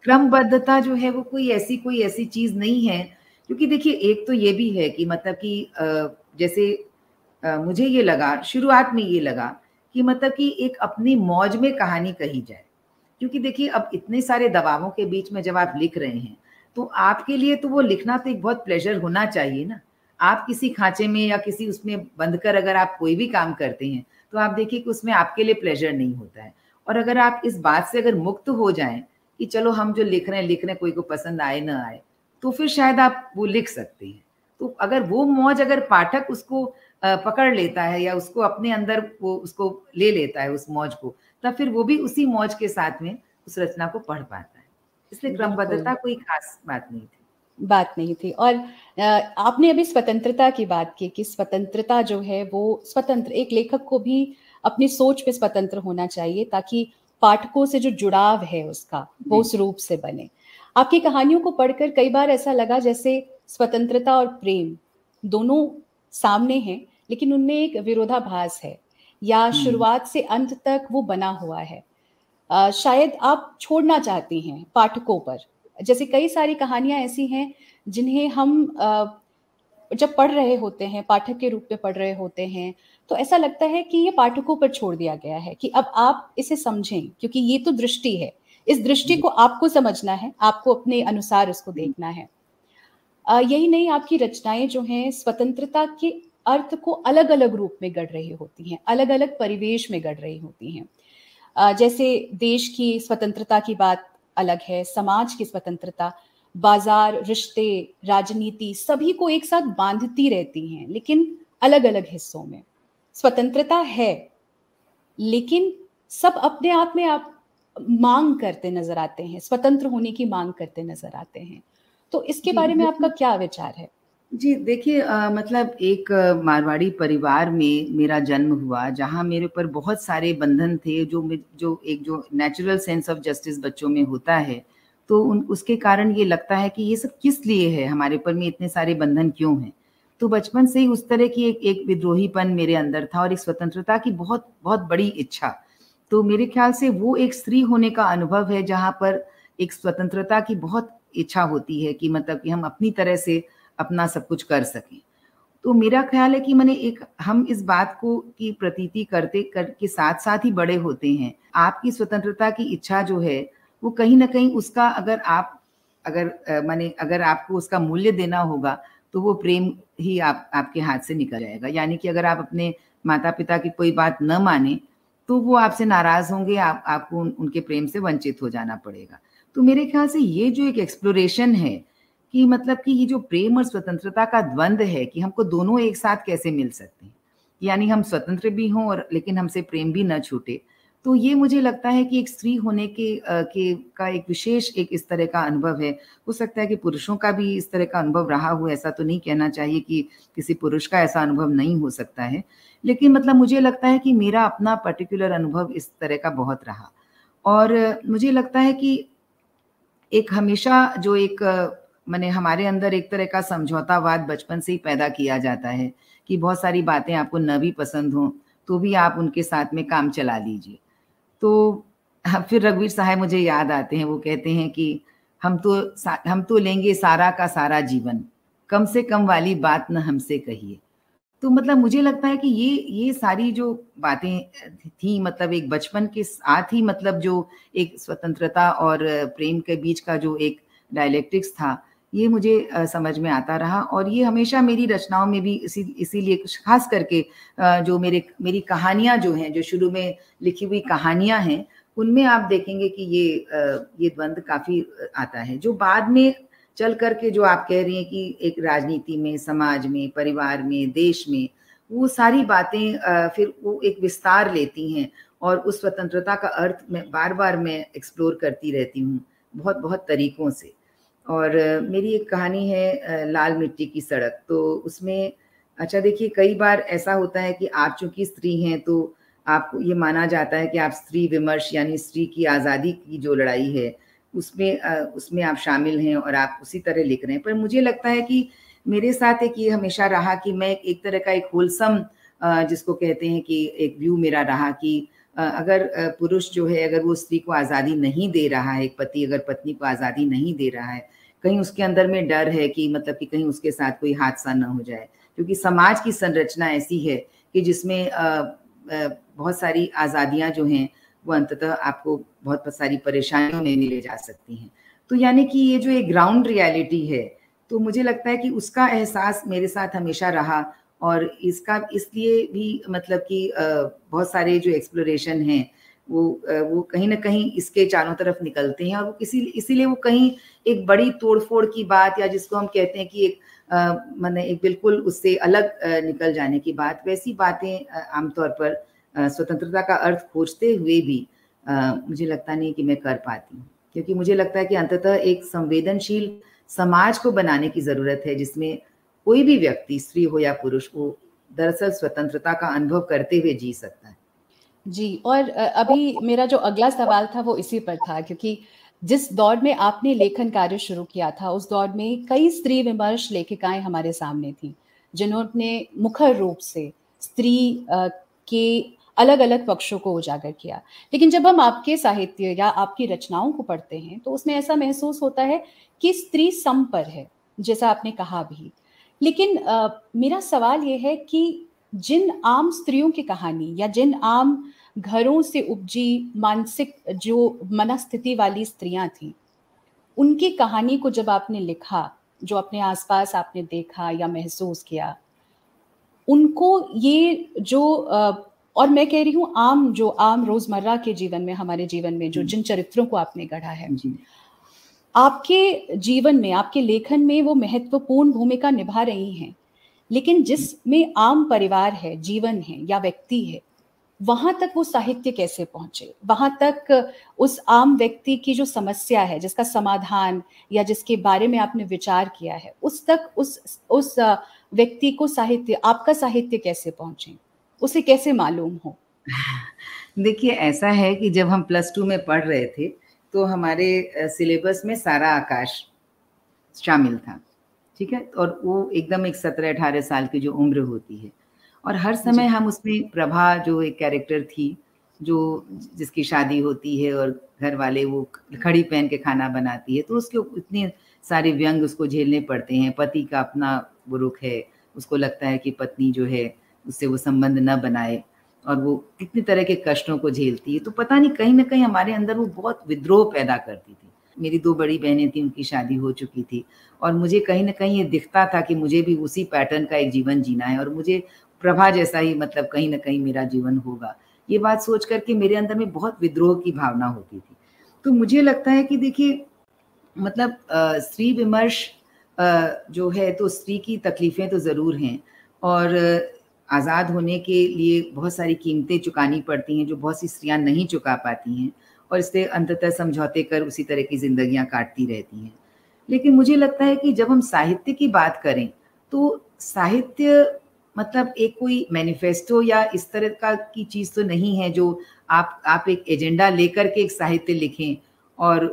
क्रमबद्धता जो है वो कोई ऐसी कोई ऐसी चीज नहीं है, क्योंकि देखिए एक तो ये भी है कि मतलब कि जैसे मुझे ये लगा शुरुआत में ये लगा कि मतलब कि एक अपनी मौज में कहानी कही जाए, क्योंकि देखिए अब इतने सारे दबावों के बीच में जब आप लिख रहे हैं तो आपके लिए तो वो लिखना तो एक बहुत प्लेजर होना चाहिए ना। आप किसी खांचे में या किसी उसमें बंद कर अगर आप कोई भी काम करते हैं तो आप देखिए कि उसमें आपके लिए प्लेजर नहीं होता है। और अगर आप इस बात से अगर मुक्त हो जाएं कि चलो हम जो लिख रहे हैं लिख रहे हैं, कोई को पसंद आए ना आए, तो फिर शायद आप वो लिख सकते हैं। तो अगर वो मौज अगर पाठक उसको पकड़ लेता है या उसको अपने अंदर वो उसको ले लेता है उस मौज को, तब फिर वो भी उसी मौज के साथ में उस रचना को पढ़ पाता है। इसलिए क्रमबद्धता कोई खास बात नहीं थी बात नहीं थी और आपने अभी स्वतंत्रता की बात की कि स्वतंत्रता जो है वो स्वतंत्र एक लेखक को भी अपनी सोच पे स्वतंत्र होना चाहिए ताकि पाठकों से जो जुड़ाव है उसका वो उस रूप से बने। आपकी कहानियों को पढ़कर कई बार ऐसा लगा जैसे स्वतंत्रता और प्रेम दोनों सामने हैं, लेकिन उनमें एक विरोधाभास है या शुरुआत से अंत तक वो बना हुआ है। आ, शायद आप छोड़ना चाहती हैं पाठकों पर, जैसे कई सारी कहानियां ऐसी हैं जिन्हें हम आ, जब पढ़ रहे होते हैं पाठक के रूप में पढ़ रहे होते हैं तो ऐसा लगता है कि ये पाठकों पर छोड़ दिया गया है कि अब आप इसे समझें, क्योंकि ये तो दृष्टि है, इस दृष्टि को आपको समझना है, आपको अपने अनुसार उसको देखना है। आ, यही नहीं, आपकी रचनाएं जो हैं स्वतंत्रता के अर्थ को अलग अलग रूप में गढ़ रही होती हैं, अलग अलग परिवेश में गढ़ रही होती हैं। आ, जैसे देश की स्वतंत्रता की बात अलग है, समाज की स्वतंत्रता बाजार, रिश्ते, राजनीति सभी को एक साथ बांधती रहती हैं, लेकिन अलग अलग हिस्सों में स्वतंत्रता है, लेकिन सब अपने आप में आप मांग करते नजर आते हैं, स्वतंत्र होने की मांग करते नजर आते हैं। तो इसके बारे में आपका क्या विचार है? जी देखिए, मतलब एक मारवाड़ी परिवार में मेरा जन्म हुआ जहाँ मेरे ऊपर बहुत सारे बंधन थे, जो जो एक जो नेचुरल सेंस ऑफ जस्टिस बच्चों में होता है तो उन उसके कारण ये लगता है कि ये सब किस लिए है, हमारे ऊपर में इतने सारे बंधन क्यों हैं। तो बचपन से ही उस तरह की एक एक विद्रोहीपन मेरे अंदर था और एक स्वतंत्रता की बहुत बहुत बड़ी इच्छा। तो मेरे ख्याल से वो एक स्त्री होने का अनुभव है जहाँ पर एक स्वतंत्रता की बहुत इच्छा होती है कि मतलब कि हम अपनी तरह से अपना सब कुछ कर सकें। तो मेरा ख्याल है कि मैंने एक हम इस बात को की प्रतीति करते कर के साथ साथ ही बड़े होते हैं। आपकी स्वतंत्रता की इच्छा जो है वो कहीं ना कहीं उसका अगर आप अगर माने अगर आपको उसका मूल्य देना होगा तो वो प्रेम ही आप आपके हाथ से निकल जाएगा। यानी कि अगर आप अपने माता पिता की कोई बात न माने तो वो आपसे नाराज होंगे, आप आपको उन, उनके प्रेम से वंचित हो जाना पड़ेगा। तो मेरे ख्याल से ये जो एक एक्सप्लोरेशन है कि मतलब कि ये जो प्रेम और स्वतंत्रता का द्वंद है कि हमको दोनों एक साथ कैसे मिल सकते हैं, यानी हम स्वतंत्र भी हों और लेकिन हमसे प्रेम भी न छूटे, तो ये मुझे लगता है कि एक स्त्री होने के, आ, के का एक विशेष एक इस तरह का अनुभव है। हो सकता है कि पुरुषों का भी इस तरह का अनुभव रहा हो, ऐसा तो नहीं कहना चाहिए कि किसी पुरुष का ऐसा अनुभव नहीं हो सकता है, लेकिन मतलब मुझे लगता है कि मेरा अपना पर्टिकुलर अनुभव इस तरह का बहुत रहा। और मुझे लगता है कि एक हमेशा जो एक माने हमारे अंदर एक तरह का समझौतावाद बचपन से ही पैदा किया जाता है कि बहुत सारी बातें आपको न भी पसंद हों तो भी आप उनके साथ में काम चला लीजिए। तो फिर रघुवीर सहाय मुझे याद आते हैं, वो कहते हैं कि हम तो हम तो लेंगे सारा का सारा जीवन, कम से कम वाली बात न हमसे कहिए। तो मतलब मुझे लगता है कि ये ये सारी जो बातें थी मतलब एक बचपन के साथ ही मतलब जो एक स्वतंत्रता और प्रेम के बीच का जो एक डायलेक्टिक्स था, ये मुझे समझ में आता रहा। और ये हमेशा मेरी रचनाओं में भी इसी इसीलिए खास करके जो मेरे मेरी कहानियाँ जो हैं, जो शुरू में लिखी हुई कहानियाँ हैं, उनमें आप देखेंगे कि ये ये द्वंद काफ़ी आता है, जो बाद में चल करके जो आप कह रही हैं कि एक राजनीति में, समाज में, परिवार में, देश में, वो सारी बातें फिर वो एक विस्तार लेती हैं और उस स्वतंत्रता का अर्थ मैं बार बार मैं एक्सप्लोर करती रहती हूँ बहुत बहुत तरीकों से। और मेरी एक कहानी है लाल मिट्टी की सड़क, तो उसमें अच्छा देखिए कई बार ऐसा होता है कि आप चूंकि स्त्री हैं तो आपको ये माना जाता है कि आप स्त्री विमर्श यानी स्त्री की आज़ादी की जो लड़ाई है उसमें उसमें आप शामिल हैं और आप उसी तरह लिख रहे हैं। पर मुझे लगता है कि मेरे साथ एक ये हमेशा रहा कि मैं एक तरह का एक होलसम जिसको कहते हैं कि एक व्यू मेरा रहा कि अगर पुरुष जो है अगर वो स्त्री को आज़ादी नहीं दे रहा है, एक पति अगर पत्नी को आज़ादी नहीं दे रहा है, कहीं उसके अंदर में डर है कि मतलब कि कहीं उसके साथ कोई हादसा ना हो जाए, क्योंकि समाज की संरचना ऐसी है कि जिसमें बहुत सारी आज़ादियाँ जो हैं वो अंततः आपको बहुत सारी परेशानियों में ले जा सकती हैं। तो यानी कि ये जो एक ग्राउंड रियलिटी है, तो मुझे लगता है कि उसका एहसास मेरे साथ हमेशा रहा और इसका इसलिए भी मतलब कि बहुत सारे जो एक्सप्लोरेशन हैं वो वो कहीं ना कहीं इसके चारों तरफ निकलते हैं और वो इसी इसीलिए वो कहीं एक बड़ी तोड़फोड़ की बात या जिसको हम कहते हैं कि एक मतलब एक बिल्कुल उससे अलग निकल जाने की बात, वैसी बातें आमतौर पर स्वतंत्रता का अर्थ खोजते हुए भी मुझे लगता नहीं कि मैं कर पाती, क्योंकि मुझे लगता है कि अंततः एक संवेदनशील समाज को बनाने की ज़रूरत है जिसमें कोई भी व्यक्ति स्त्री हो या पुरुष हो दरअसल स्वतंत्रता का अनुभव करते हुए जी सकता है। जी, और अभी मेरा जो अगला सवाल था वो इसी पर था, क्योंकि जिस दौर में आपने लेखन कार्य शुरू किया था उस दौर में कई स्त्री विमर्श लेखिकाएं हमारे सामने थीं जिन्होंने मुखर रूप से स्त्री के अलग अलग पक्षों को उजागर किया, लेकिन जब हम आपके साहित्य या आपकी रचनाओं को पढ़ते हैं तो उसमें ऐसा महसूस होता है कि स्त्री सम पर है, जैसा आपने कहा भी। लेकिन आ, मेरा सवाल ये है कि जिन आम स्त्रियों की कहानी या जिन आम घरों से उपजी मानसिक जो मनस्थिति वाली स्त्रियां थीं, उनकी कहानी को जब आपने लिखा, जो अपने आसपास आपने देखा या महसूस किया, उनको ये जो आ, और मैं कह रही हूँ आम जो आम रोजमर्रा के जीवन में, हमारे जीवन में जो जिन चरित्रों को आपने गढ़ा है, आपके जीवन में, आपके लेखन में वो महत्वपूर्ण भूमिका निभा रही हैं, लेकिन जिसमें आम परिवार है, जीवन है या व्यक्ति है, वहां तक वो साहित्य कैसे पहुंचे, वहां तक उस आम व्यक्ति की जो समस्या है जिसका समाधान या जिसके बारे में आपने विचार किया है, उस तक उस उस व्यक्ति को साहित्य, आपका साहित्य कैसे पहुंचे, उसे कैसे मालूम हो? देखिए, ऐसा है कि जब हम प्लस टू में पढ़ रहे थे तो हमारे सिलेबस में सारा आकाश शामिल था, ठीक है, और वो एकदम एक सत्रह अठारह साल की जो उम्र होती है, और हर समय हम उसमें प्रभा जो एक कैरेक्टर थी जो जिसकी शादी होती है और घर वाले वो खड़ी पहन के खाना बनाती है, तो उसके इतने सारे व्यंग उसको झेलने पड़ते हैं। पति का अपना वो रुख है, उसको लगता है कि पत्नी जो है उससे वो संबंध न बनाए और वो कितने तरह के कष्टों को झेलती है। तो पता नहीं कहीं ना कहीं हमारे अंदर वो बहुत विद्रोह पैदा करती थी। मेरी दो बड़ी बहनें थीं, उनकी शादी हो चुकी थी और मुझे कहीं ना कहीं ये दिखता था कि मुझे भी उसी पैटर्न का एक जीवन जीना है और मुझे प्रभा जैसा ही मतलब कहीं ना कहीं मेरा जीवन होगा, ये बात सोच करके मेरे अंदर में बहुत विद्रोह की भावना होती थी। तो मुझे लगता है कि देखिए मतलब स्त्री विमर्श जो है, तो स्त्री की तकलीफ़ें तो ज़रूर हैं और आज़ाद होने के लिए बहुत सारी कीमतें चुकानी पड़ती हैं जो बहुत सी स्त्रियां नहीं चुका पाती हैं और इससे अंततः समझौते कर उसी तरह की जिंदगियां काटती रहती हैं। लेकिन मुझे लगता है कि जब हम साहित्य की बात करें तो साहित्य मतलब एक कोई मैनिफेस्टो या इस तरह का की चीज़ तो नहीं है जो आप आप एक एजेंडा लेकर के एक साहित्य लिखें और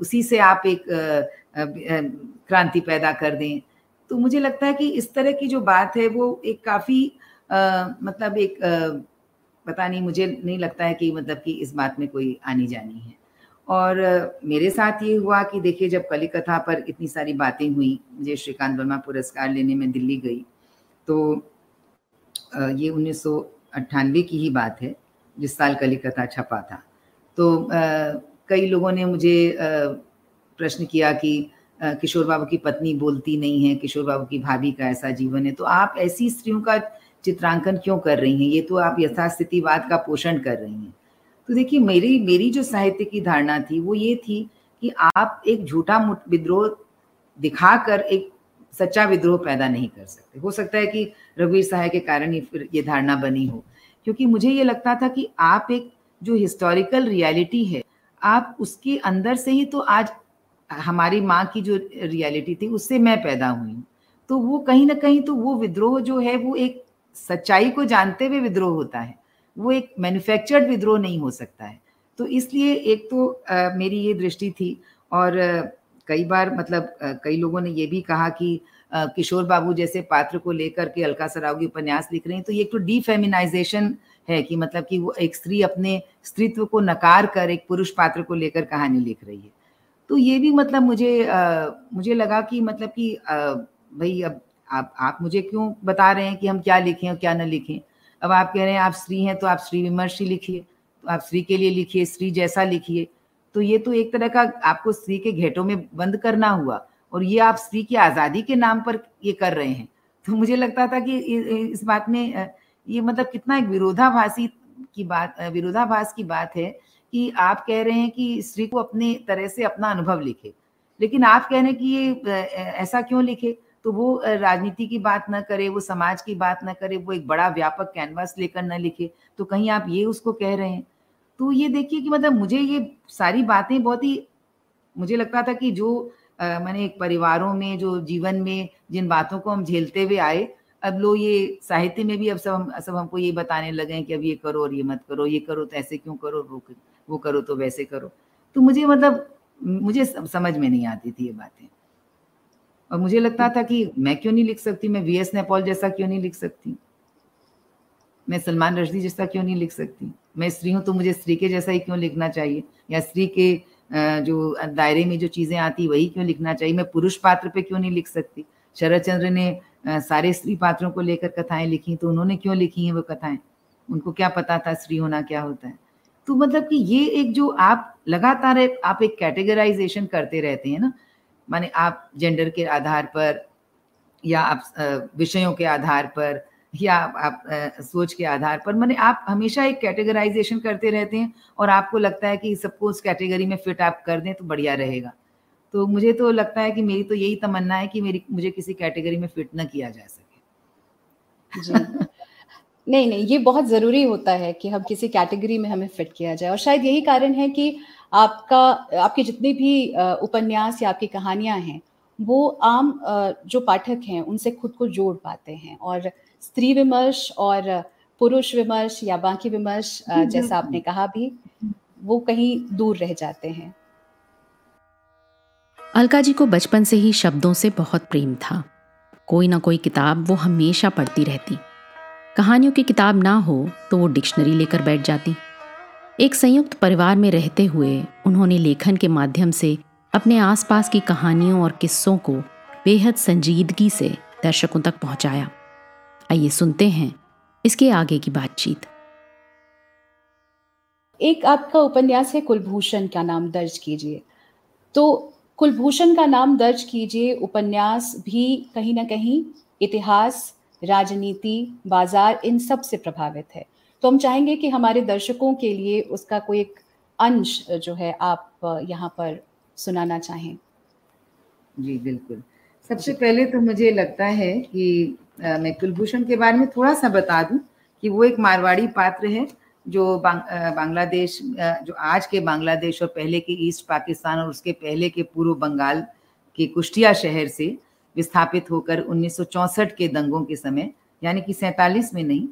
उसी से आप एक क्रांति पैदा कर दें। तो मुझे लगता है कि इस तरह की जो बात है वो एक काफ़ी मतलब एक आ, पता नहीं, मुझे नहीं लगता है कि मतलब कि इस बात में कोई आनी जानी है। और आ, मेरे साथ ये हुआ कि देखिए जब कलिकथा पर इतनी सारी बातें हुई, मुझे श्रीकांत वर्मा पुरस्कार लेने में दिल्ली गई, तो आ, ये उन्नीस सौ अट्ठानवे की ही बात है जिस साल कलिकथा छपा था। तो आ, कई लोगों ने मुझे आ, प्रश्न किया कि किशोर बाबू की पत्नी बोलती नहीं है, किशोर बाबू की भाभी का ऐसा जीवन है, तो आप ऐसी स्त्रियों का चित्रांकन क्यों कर रही हैं, ये तो आप यथास्थितिवाद का पोषण कर रही हैं। तो देखिए मेरी मेरी जो साहित्य की धारणा थी वो ये थी कि आप एक झूठा विद्रोह दिखाकर एक सच्चा विद्रोह पैदा नहीं कर सकते। हो सकता है कि रघुवीर सहाय के कारण ही ये धारणा बनी हो, क्योंकि मुझे ये लगता था कि आप एक जो हिस्टोरिकल रियलिटी है आप उसके अंदर से ही, तो आज हमारी माँ की जो रियलिटी थी उससे मैं पैदा हुई, तो वो कहीं ना कहीं तो वो विद्रोह जो है वो एक सच्चाई को जानते हुए विद्रोह होता है, वो एक मैन्युफैक्चर्ड विद्रोह नहीं हो सकता है। तो इसलिए एक तो आ, मेरी ये दृष्टि थी और आ, कई बार मतलब आ, कई लोगों ने ये भी कहा कि किशोर बाबू जैसे पात्र को लेकर के अलका सरावगी उपन्यास लिख रही हैं, तो ये एक तो डिफेमिनाइजेशन है कि मतलब कि वो एक स्त्री अपने स्त्रीत्व को नकार कर एक पुरुष पात्र को लेकर कहानी लिख रही है। तो ये भी मतलब मुझे आ, मुझे लगा कि मतलब कि भाई अब आप आप मुझे क्यों बता रहे हैं कि हम क्या लिखें और क्या ना लिखें। अब आप कह रहे हैं आप स्त्री हैं तो आप स्त्री विमर्श ही लिखिए, तो आप स्त्री के लिए लिखिए, स्त्री जैसा लिखिए। तो ये तो एक तरह का आपको स्त्री के घेटों में बंद करना हुआ और ये आप स्त्री की आज़ादी के नाम पर ये कर रहे हैं। तो मुझे लगता था कि इस बात में ये मतलब कितना एक विरोधाभासी की बात विरोधाभास की बात है कि आप कह रहे हैं कि स्त्री को अपने तरह से अपना अनुभव लिखे, लेकिन आप कह रहे हैं कि ये ऐसा क्यों लिखे, तो वो राजनीति की बात ना करे, वो समाज की बात ना करे, वो एक बड़ा व्यापक कैनवास लेकर ना लिखे, तो कहीं आप ये उसको कह रहे हैं। तो ये देखिए कि मतलब मुझे ये सारी बातें बहुत ही मुझे लगता था कि जो मैंने एक परिवारों में जो जीवन में जिन बातों को हम झेलते हुए आए, अब लो ये साहित्य में भी अब सब हम सब हमको ये बताने लगे हैं कि अब ये करो और ये मत करो, ये करो तो ऐसे क्यों करो, वो वो करो तो वैसे करो। तो मुझे मतलब मुझे समझ में नहीं आती थी ये बातें और मुझे लगता था कि मैं क्यों नहीं लिख सकती, मैं वी एस नेपाल जैसा क्यों नहीं लिख सकती, मैं सलमान रश्दी जैसा क्यों नहीं लिख सकती, मैं स्त्री हूँ तो मुझे स्त्री के जैसा ही क्यों लिखना चाहिए या स्त्री के जो दायरे में जो चीज़ें आती वही क्यों लिखना चाहिए, मैं पुरुष पात्र पे क्यों नहीं लिख सकती। शरद चंद्र ने सारे स्त्री पात्रों को लेकर कथाएं लिखी, तो उन्होंने क्यों लिखी हैं वो कथाएं, उनको क्या पता था स्त्री होना क्या होता है। तो मतलब कि ये एक जो आप लगातार आप एक कैटेगराइजेशन करते रहते हैं ना, माने आप जेंडर के आधार पर या आप विषयों के आधार पर या आप आ, सोच के आधार पर, माने आप हमेशा एक कैटेगराइजेशन करते रहते हैं और आपको लगता है कि सबको उस कैटेगरी में फिट आप कर दें तो बढ़िया रहेगा। तो मुझे तो लगता है कि मेरी तो यही तमन्ना है कि मेरी मुझे किसी कैटेगरी में फिट ना किया जा सके जी। नहीं नहीं, ये बहुत ज़रूरी होता है कि हम किसी कैटेगरी में हमें फिट किया जाए और शायद यही कारण है कि आपका आपके जितने भी उपन्यास या आपकी कहानियां हैं वो आम जो पाठक हैं उनसे खुद को जोड़ पाते हैं और स्त्री विमर्श और पुरुष विमर्श या बाकी विमर्श जैसा आपने कहा भी वो कहीं दूर रह जाते हैं। अलका जी को बचपन से ही शब्दों से बहुत प्रेम था, कोई ना कोई किताब वो हमेशा पढ़ती रहती, कहानियों की किताब ना हो तो वो डिक्शनरी लेकर बैठ जाती। एक संयुक्त परिवार में रहते हुए उन्होंने लेखन के माध्यम से अपने आसपास की कहानियों और किस्सों को बेहद संजीदगी से दर्शकों तक पहुंचाया। आइए सुनते हैं इसके आगे की बातचीत। एक आपका उपन्यास है कुलभूषण का नाम दर्ज कीजिए, तो कुलभूषण का नाम दर्ज कीजिए उपन्यास भी कहीं ना कहीं इतिहास, राजनीति, बाजार, इन सब से प्रभावित है। तो हम चाहेंगे कि हमारे दर्शकों के लिए उसका कोई एक अंश जो है आप यहाँ पर सुनाना चाहें। जी बिल्कुल। सबसे पहले तो मुझे लगता है कि आ, मैं कुलभूषण के बारे में थोड़ा सा बता दूं कि वो एक मारवाड़ी पात्र है जो बांग, बांग्लादेश जो आज के बांग्लादेश और पहले के ईस्ट पाकिस्तान और उसके पहले के पूर्व बंगाल के कुष्टिया शहर से विस्थापित होकर उन्नीस सौ चौंसठ के दंगों के समय, यानी कि सैंतालीस में नहीं,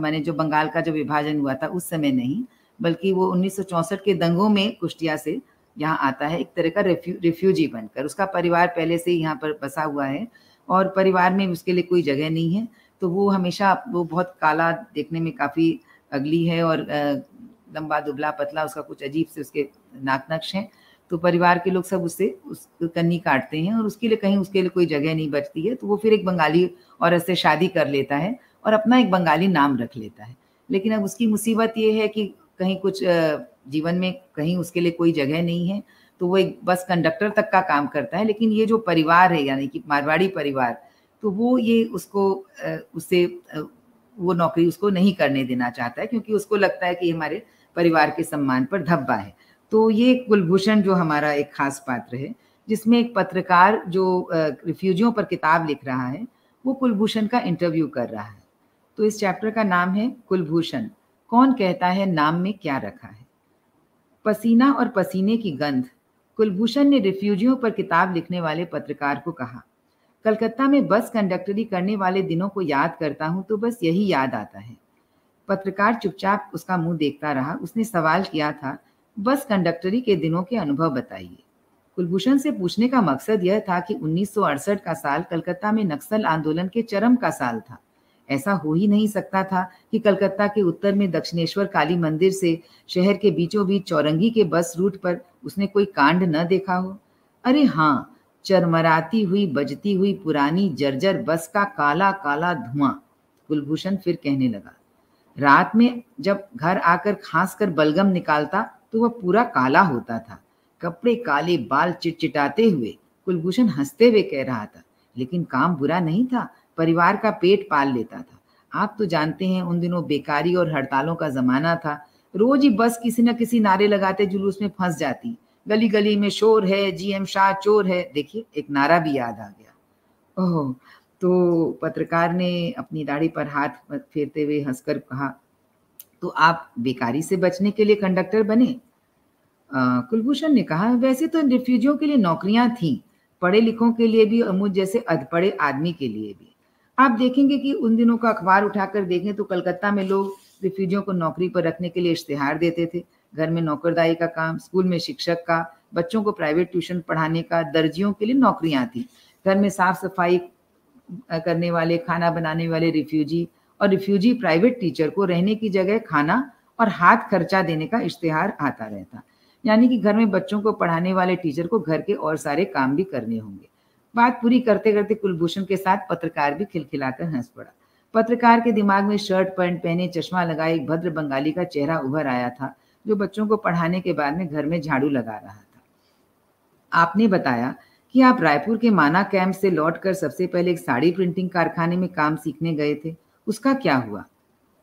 मैंने जो बंगाल का जो विभाजन हुआ था उस समय नहीं, बल्कि वो उन्नीस सौ चौंसठ के दंगों में कुष्टिया से यहाँ आता है एक तरह का रिफ्यू, रिफ्यूजी बनकर। उसका परिवार पहले से यहाँ पर बसा हुआ है और परिवार में उसके लिए कोई जगह नहीं है, तो वो हमेशा वो बहुत काला, देखने में काफ़ी अगली है और लंबा दुबला पतला, उसका कुछ अजीब से उसके नाक नक्श हैं, तो परिवार के लोग सब उससे उस कन्नी काटते हैं और उसके लिए कहीं उसके लिए कोई जगह नहीं बचती है। तो वो फिर एक बंगाली औरत से शादी कर लेता है और अपना एक बंगाली नाम रख लेता है, लेकिन अब उसकी मुसीबत ये है कि कहीं कुछ जीवन में कहीं उसके लिए कोई जगह नहीं है, तो वो एक बस कंडक्टर तक का काम करता है। लेकिन ये जो परिवार है यानी कि मारवाड़ी परिवार, तो वो ये उसको उससे वो नौकरी उसको नहीं करने देना चाहता है क्योंकि उसको लगता है कि हमारे परिवार के सम्मान पर धब्बा है। तो ये कुलभूषण जो हमारा एक खास पात्र है जिसमें एक पत्रकार जो रिफ्यूजियों पर किताब लिख रहा है वो कुलभूषण का इंटरव्यू कर रहा है। तो इस चैप्टर का नाम है कुलभूषण, कौन कहता है नाम में क्या रखा है। पसीना और पसीने की गंध, कुलभूषण ने रिफ्यूजियों पर किताब लिखने वाले पत्रकार को कहा। कलकत्ता में बस कंडक्टरी करने वाले दिनों को याद करता हूँ तो बस यही याद आता है। पत्रकार चुपचाप उसका मुंह देखता रहा। उसने सवाल किया था, बस कंडक्टरी के दिनों के अनुभव बताइए। कुलभूषण से पूछने का मकसद यह था कि उन्नीस सौ अड़सठ का साल कलकत्ता में नक्सल आंदोलन के चरम का साल था। ऐसा हो ही नहीं सकता था कि कलकत्ता के उत्तर में दक्षिणेश्वर काली मंदिर से शहर के बीचों बीच चौरंगी के बस रूट पर उसने कोई कांड न देखा हो। अरे हाँ, चरमराती हुई बजती हुई पुरानी जर्जर बस का काला काला धुआं। कुलभूषण फिर कहने लगा, रात में जब घर आकर खांस कर बलगम निकालता तो वह पूरा काला होता था, कपड़े काले, बाल चिटचिटाते हुए। कुलभूषण हंसते हुए कह रहा था, लेकिन काम बुरा नहीं था, परिवार का पेट पाल लेता था। आप तो जानते हैं उन दिनों बेकारी और हड़तालों का जमाना था, रोज ही बस किसी न किसी नारे लगाते जुलूस में फंस जाती, गली गली में शोर है, जीएम शाह चोर है। देखिए, एक नारा भी याद आ गया। ओह, तो पत्रकार ने अपनी दाढ़ी पर हाथ फेरते हुए हंसकर कहा, तो आप बेकारी से बचने के लिए कंडक्टर बने? कुलभूषण ने कहा, वैसे तो रिफ्यूजियों के लिए नौकरियां थी, पढ़े लिखों के लिए भी और मुझ जैसे अधपड़े आदमी के लिए भी। आप देखेंगे कि उन दिनों का अखबार उठाकर देखें तो कलकत्ता में लोग रिफ्यूजियों को नौकरी पर रखने के लिए इश्तेहार देते थे। घर में नौकरदाई का काम, स्कूल में शिक्षक का, बच्चों को प्राइवेट ट्यूशन पढ़ाने का, दर्जियों के लिए नौकरियां थी। घर में साफ सफाई करने वाले, खाना बनाने वाले रिफ्यूजी और रिफ्यूजी प्राइवेट टीचर को रहने की जगह, खाना और हाथ खर्चा देने का इश्तेहार आता रहता। यानी कि घर में बच्चों को पढ़ाने वाले टीचर को घर के और सारे काम भी करने होंगे। बात पूरी करते करते कुलभूषण के साथ पत्रकार भी खिलखिलाकर हंस पड़ा। पत्रकार के दिमाग में शर्ट पैंट पहने, चश्मा लगाए एक भद्र बंगाली का चेहरा उभर आया था, जो बच्चों को पढ़ाने के बाद में घर में झाड़ू लगा रहा था। आपने बताया कि आप रायपुर के माना कैंप से लौटकर सबसे पहले एक साड़ी प्रिंटिंग कारखाने में काम सीखने गए थे, उसका क्या हुआ?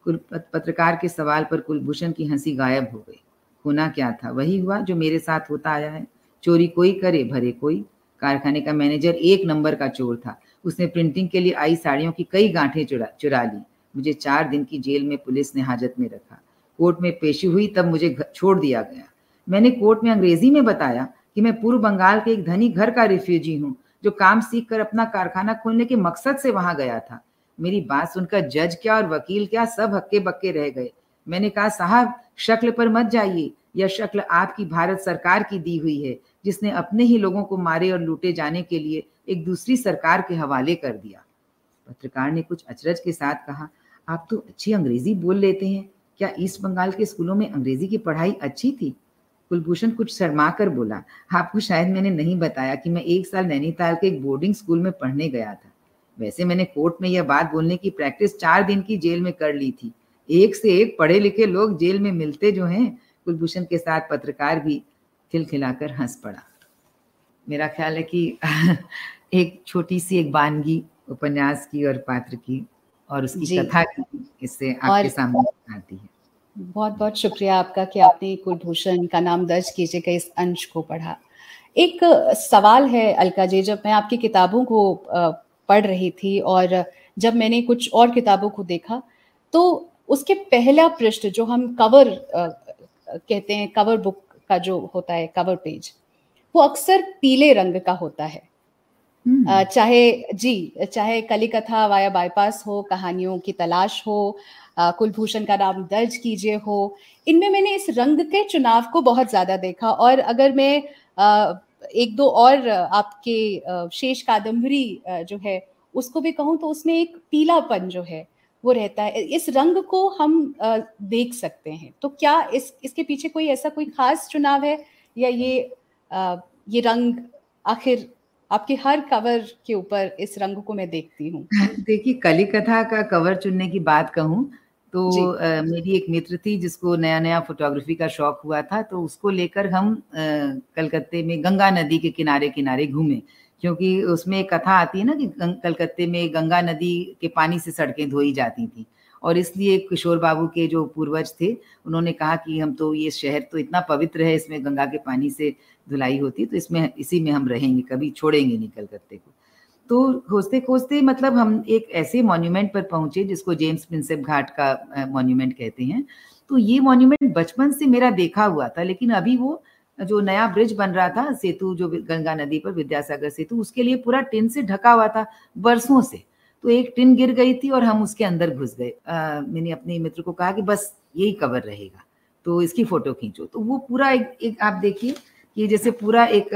पत्रकार के सवाल पर कुलभूषण की हंसी गायब हो गई। होना क्या था, वही हुआ जो मेरे साथ होता आया है। चोरी कोई करे भरे कोई। कारखाने का मैनेजर एक नंबर का चोर था। उसने प्रिंटिंग के लिए आई साड़ियों की कई गांठें चुरा ली। मुझे चार दिन की जेल में पुलिस ने हाजत में रखा। कोर्ट में पेशी हुई तब मुझे छोड़ दिया गया। मैंने कोर्ट में अंग्रेजी में बताया कि मैं पूर्व बंगाल के एक धनी घर का रिफ्यूजी हूँ, जो काम सीख कर अपना कारखाना खोलने के मकसद से वहां गया था। मेरी बात सुनकर जज क्या और वकील क्या सब हक्के बक्के रह गए। मैंने कहा, साहब शक्ल पर मत जाइए, यह शक्ल आपकी भारत सरकार की दी हुई है, जिसने अपने ही लोगों को मारे और लूटे जाने के लिए एक दूसरी सरकार के हवाले कर दिया। पत्रकार ने कुछ अचरज के साथ कहा, आप तो अच्छी अंग्रेजी बोल लेते हैं, क्या ईस्ट बंगाल के स्कूलों में अंग्रेजी की पढ़ाई अच्छी थी? कुलभूषण कुछ शर्मा कर बोला, आपको शायद मैंने नहीं बताया कि मैं एक साल नैनीताल के एक बोर्डिंग स्कूल में पढ़ने गया था। वैसे मैंने कोर्ट में यह बात बोलने की प्रैक्टिस चार दिन की जेल में कर ली थी। एक से एक पढ़े लिखे लोग जेल में मिलते जो हैं। कुलभूषण के साथ पत्रकार भी खिलखिलाकर हंस पड़ा। मेरा ख्याल है कि एक छोटी सी एक बानगी उपन्यास की और पात्र की और उसकी कथा इससे आपके सामने आती है। बहुत बहुत शुक्रिया आपका कि आपने कुलभूषण का नाम दर्ज किए गए इस अंश को पढ़ा। एक सवाल है अलका जी, जब मैं आपकी किताबों को पढ़ रही थी और जब मैंने कुछ और किताबों को देखा तो उसके पहला पृष्ठ जो हम कवर कहते हैं, कवर बुक का जो होता है कवर पेज, वो अक्सर पीले रंग का होता है। आ, चाहे जी चाहे कलिकथा वाया बाईपास हो, कहानियों की तलाश हो, कुलभूषण का नाम दर्ज कीजिए हो, इनमें मैंने इस रंग के चुनाव को बहुत ज़्यादा देखा। और अगर मैं आ, एक दो और आपके शेष कादम्बरी जो है उसको भी कहूँ तो उसमें एक पीलापन जो है वो रहता है। इस रंग को हम देख सकते हैं। तो क्या इस इसके पीछे कोई ऐसा कोई खास चुनाव है या ये ये रंग आखिर आपके हर कवर के ऊपर इस रंग को मैं देखती हूँ? देखिए, कलिकथा का कवर चुनने की बात कहूँ तो आ, मेरी एक मित्र थी जिसको नया नया फोटोग्राफी का शौक हुआ था, तो उसको लेकर हम आ, कलकत्ते में गंगा नदी के किनारे किनारे घूमे, क्योंकि उसमें एक कथा आती है ना कि कलकत्ते में गंगा नदी के पानी से सड़कें धोई जाती थी। और इसलिए किशोर बाबू के जो पूर्वज थे उन्होंने कहा कि हम तो ये शहर तो इतना पवित्र है, इसमें गंगा के पानी से धुलाई होती, तो इसमें इसी में हम रहेंगे, कभी छोड़ेंगे नहीं कलकत्ते को। तो खोजते खोजते मतलब हम एक ऐसे मॉन्यूमेंट पर पहुंचे जिसको जेम्स प्रिंसेप घाट का मॉन्यूमेंट कहते हैं। तो ये मॉन्यूमेंट बचपन से मेरा देखा हुआ था, लेकिन अभी वो जो नया ब्रिज बन रहा था, सेतु जो गंगा नदी पर, विद्यासागर सेतु, उसके लिए पूरा टिन से ढका हुआ था बरसों से। तो एक टिन गिर गई थी और हम उसके अंदर घुस गए। मैंने अपने मित्र को कहा कि बस यही कवर रहेगा, तो इसकी फोटो खींचो। तो वो पूरा एक, एक आप देखिए कि जैसे पूरा एक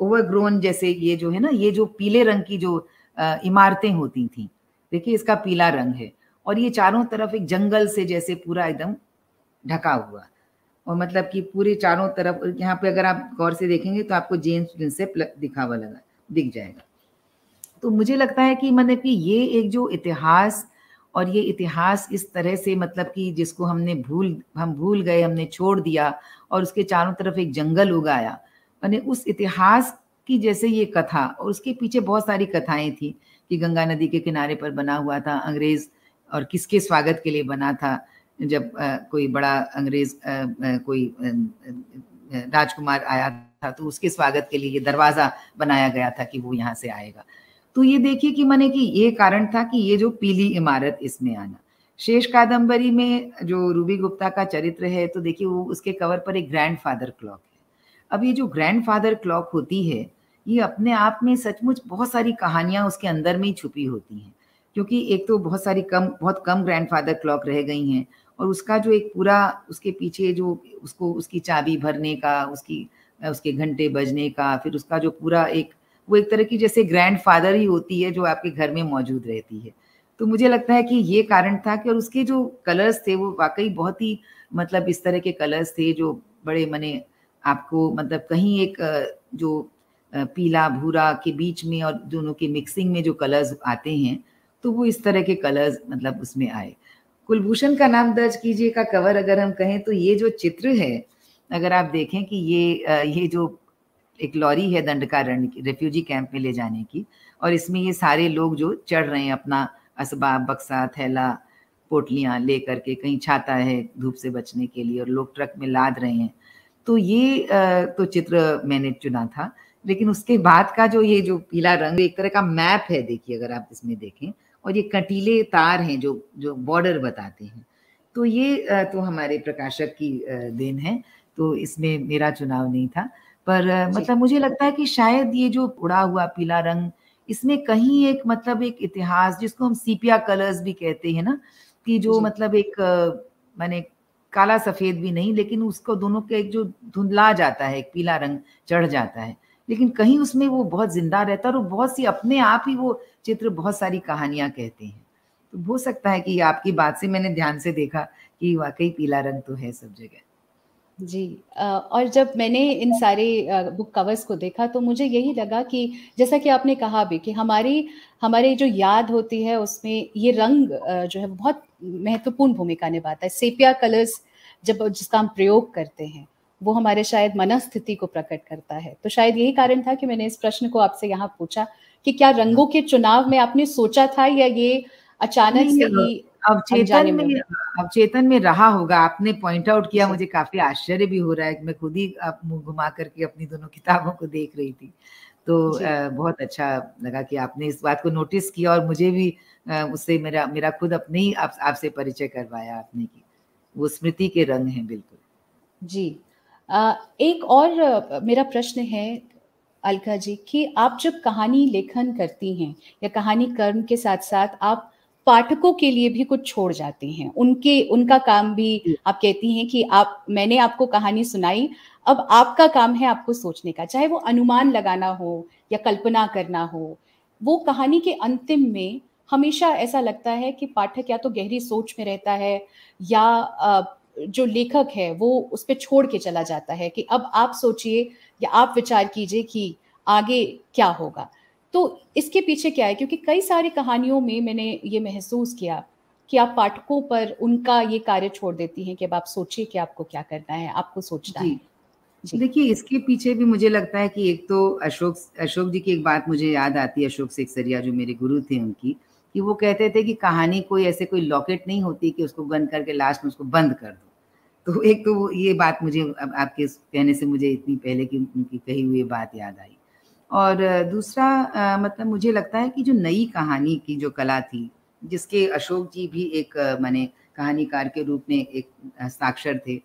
ओवरग्रोन जैसे ये जो है ना, ये जो पीले रंग की जो इमारतें होती थी, देखिए इसका पीला रंग है, और ये चारों तरफ एक जंगल से जैसे पूरा एकदम ढका हुआ, और मतलब कि पूरे चारों तरफ, यहाँ पे अगर आप गौर से देखेंगे तो आपको जेम्स प्रिंसेप दिखा हुआ लगा दिख जाएगा। तो मुझे लगता है कि मतलब कि ये एक जो इतिहास, और ये इतिहास इस तरह से मतलब कि जिसको हमने भूल हम भूल गए, हमने छोड़ दिया, और उसके चारों तरफ एक जंगल उगाया, मैंने उस इतिहास की जैसे ये कथा, और उसके पीछे बहुत सारी कथाएं थी कि गंगा नदी के किनारे पर बना हुआ था, अंग्रेज और किसके स्वागत के लिए बना था, जब आ, कोई बड़ा अंग्रेज आ, आ, कोई आ, राजकुमार आया था तो उसके स्वागत के लिए ये दरवाजा बनाया गया था कि वो यहाँ से आएगा। तो ये देखिए कि मैंने कि ये कारण था कि ये जो पीली इमारत इसमें आना। शेष कादम्बरी में जो रूबी गुप्ता का चरित्र है, तो देखिए वो उसके कवर पर एक ग्रैंडफादर क्लॉक है। अब ये जो ग्रैंडफादर क्लॉक होती है, ये अपने आप में सचमुच बहुत सारी कहानियां उसके अंदर में ही छुपी होती हैं, क्योंकि एक तो बहुत सारी कम बहुत कम ग्रैंडफादर क्लॉक रह गई हैं, और उसका जो एक पूरा उसके पीछे जो उसको उसकी चाबी भरने का, उसकी उसके घंटे बजने का, फिर उसका जो पूरा एक वो एक तरह की जैसे ग्रैंडफादर ही होती है जो आपके घर में मौजूद रहती है। तो मुझे लगता है कि ये कारण था कि, और उसके जो कलर्स थे वो वाकई बहुत ही मतलब इस तरह के कलर्स थे जो बड़े मने आपको मतलब कहीं एक जो पीला भूरा के बीच में और दोनों के मिक्सिंग में जो कलर्स आते हैं, तो वो इस तरह के कलर्स मतलब उसमें आए। कुलभूषण का नाम दर्ज कीजिए का कवर अगर हम कहें तो ये जो चित्र है, अगर आप देखें कि ये ये जो एक लॉरी है दंडकारण्य की रेफ्यूजी कैंप में ले जाने की, और इसमें ये सारे लोग जो चढ़ रहे हैं अपना असबाब, बक्सा, थैला, पोटलियाँ ले करके, कहीं छाता है धूप से बचने के लिए, और लोग ट्रक में लाद रहे हैं। तो ये तो चित्र मैंने चुना था, लेकिन उसके बाद का जो ये जो पीला रंग एक तरह का मैप है, देखिए अगर आप इसमें देखें, और ये कटीले तार हैं जो जो बॉर्डर बताते हैं। तो ये तो हमारे प्रकाशक की देन है, तो इसमें मेरा चुनाव नहीं था, पर मतलब मुझे लगता है कि शायद ये जो उड़ा हुआ पीला रंग, इसमें कहीं एक मतलब एक इतिहास, जिसको हम सीपिया कलर्स भी कहते हैं ना, कि जो मतलब एक माने काला सफेद भी नहीं, लेकिन उसको दोनों के एक जो धुंधला जाता है, एक पीला रंग चढ़ जाता है, लेकिन कहीं उसमें वो बहुत जिंदा रहता है, और बहुत सी अपने आप ही वो चित्र बहुत सारी कहानियां कहते हैं। तो हो सकता है कि आपकी बात से मैंने ध्यान से देखा कि वाकई पीला रंग तो है सब जगह। जी, और जब मैंने इन सारे बुक कवर्स को देखा तो मुझे यही लगा कि जैसा कि आपने कहा भी कि हमारी हमारी जो याद होती है उसमें ये रंग जो है बहुत महत्वपूर्ण भूमिका निभाता है। सेपिया कलर्स जब जिसका हम प्रयोग करते हैं वो हमारे शायद मनस्थिति को प्रकट करता है। तो शायद यही कारण था कि मैंने इस प्रश्न को आपसे यहाँ पूछा कि क्या रंगों के चुनाव में आपने सोचा था, या ये अचानक से ही अवचेतन में अवचेतन में रहा होगा? आपने पॉइंट आउट किया, मुझे काफी आश्चर्य भी हो रहा है कि मैं खुद ही आप मुंह घुमा करके अपनी दोनों किताबों को देख रही थी, तो बहुत अच्छा लगा कि आपने इस बात को नोटिस किया, और मुझे भी उससे मेरा मेरा खुद अपने ही आप, आपसे परिचय करवाया आपने की वो स्मृति के रंग हैं। बिल्कुल जी। आ, एक और मेरा प्रश्न है अलका जी कि आप जब कहानी लेखन करती हैं या कहानी कर्म के साथ साथ आप पाठकों के लिए भी कुछ छोड़ जाते हैं, उनके उनका काम भी आप कहती हैं कि आप मैंने आपको कहानी सुनाई, अब आपका काम है आपको सोचने का, चाहे वो अनुमान लगाना हो या कल्पना करना हो। वो कहानी के अंतिम में हमेशा ऐसा लगता है कि पाठक या तो गहरी सोच में रहता है या जो लेखक है वो उस पर छोड़ के चला जाता है कि अब आप सोचिए या आप विचार कीजिए कि आगे क्या होगा। तो इसके पीछे क्या है? क्योंकि कई सारी कहानियों में मैंने ये महसूस किया कि आप पाठकों पर उनका ये कार्य छोड़ देती हैं कि अब आप सोचिए कि आपको क्या करना है, आपको सोचना है। देखिए इसके पीछे भी मुझे लगता है कि एक तो अशोक अशोक जी की एक बात मुझे याद आती है, अशोक सेकसरिया जो मेरे गुरु थे उनकी, कि वो कहते थे कि कहानी कोई ऐसे कोई लॉकेट नहीं होती कि उसको बंद करके लास्ट में उसको बंद कर दो। तो एक तो ये बात मुझे अब आपके कहने से मुझे इतनी पहले की उनकी कही हुई बात याद आई, और दूसरा आ, मतलब मुझे लगता है कि जो नई कहानी की जो कला थी, जिसके अशोक जी भी एक माने कहानीकार के रूप में एक हस्ताक्षर थे,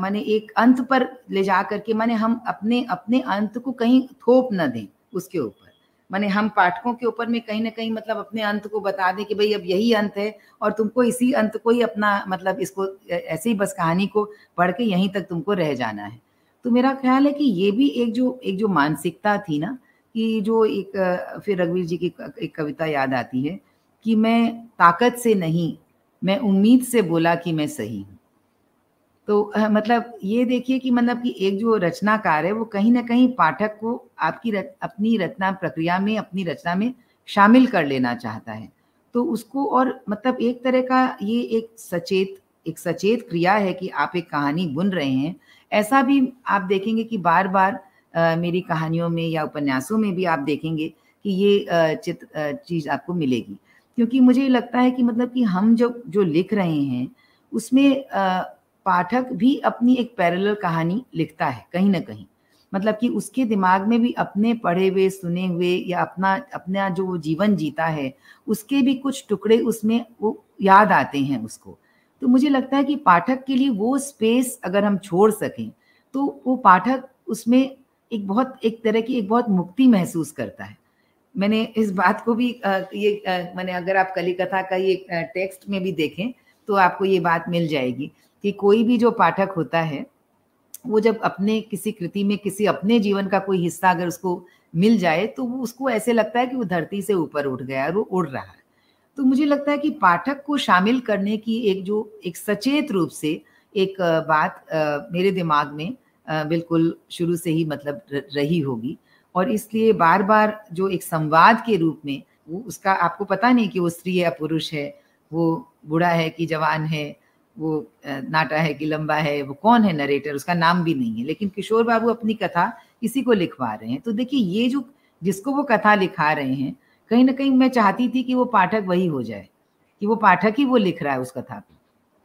माने एक अंत पर ले जा करके माने हम अपने अपने अंत को कहीं थोप न दें उसके ऊपर, माने हम पाठकों के ऊपर में कहीं ना कहीं मतलब अपने अंत को बता दें कि भाई अब यही अंत है, और तुमको इसी अंत को ही अपना मतलब इसको ऐसे ही बस कहानी को पढ़ के यहीं तक तुमको रह जाना है। तो मेरा ख्याल है कि ये भी एक जो एक जो मानसिकता थी ना, कि जो एक फिर रघुवीर जी की एक कविता याद आती है कि मैं ताकत से नहीं, मैं उम्मीद से बोला कि मैं सही हूँ। तो मतलब ये देखिए कि मतलब कि एक जो रचनाकार है वो कहीं ना कहीं पाठक को आपकी रच, अपनी रचना प्रक्रिया में, अपनी रचना में शामिल कर लेना चाहता है। तो उसको और मतलब एक तरह का ये एक सचेत एक सचेत क्रिया है कि आप एक कहानी बुन रहे हैं। ऐसा भी आप देखेंगे कि बार बार आ, मेरी कहानियों में या उपन्यासों में भी आप देखेंगे कि ये चित्र चीज़ आपको मिलेगी, क्योंकि मुझे लगता है कि मतलब कि हम जब जो, जो लिख रहे हैं उसमें आ, पाठक भी अपनी एक पैरेलल कहानी लिखता है कहीं ना कहीं, मतलब कि उसके दिमाग में भी अपने पढ़े हुए, सुने हुए या अपना अपना जो जीवन जीता है उसके भी कुछ टुकड़े उसमें वो याद आते हैं उसको। तो मुझे लगता है कि पाठक के लिए वो स्पेस अगर हम छोड़ सकें तो वो पाठक उसमें एक बहुत एक तरह की एक बहुत मुक्ति महसूस करता है। मैंने इस बात को भी ये मैंने अगर आप कलिकथा का ये टेक्स्ट में भी देखें तो आपको ये बात मिल जाएगी कि कोई भी जो पाठक होता है वो जब अपने किसी कृति में किसी अपने जीवन का कोई हिस्सा अगर उसको मिल जाए तो वो उसको ऐसे लगता है कि वो धरती से ऊपर उठ गया और वो उड़ रहा है। तो मुझे लगता है कि पाठक को शामिल करने की एक जो एक सचेत रूप से एक बात मेरे दिमाग में बिल्कुल शुरू से ही मतलब रही होगी, और इसलिए बार बार जो एक संवाद के रूप में वो उसका आपको पता नहीं कि वो स्त्री या पुरुष है, वो बूढ़ा है कि जवान है, वो नाटा है कि लंबा है, वो कौन है नरेटर उसका नाम भी नहीं है, लेकिन किशोर बाबू अपनी कथा इसी को लिखवा रहे हैं। तो देखिए ये जो जिसको वो कथा लिखा रहे हैं कहीं ना कहीं मैं चाहती थी कि वो पाठक वही हो जाए कि वो पाठक ही वो लिख रहा है उस कथा को,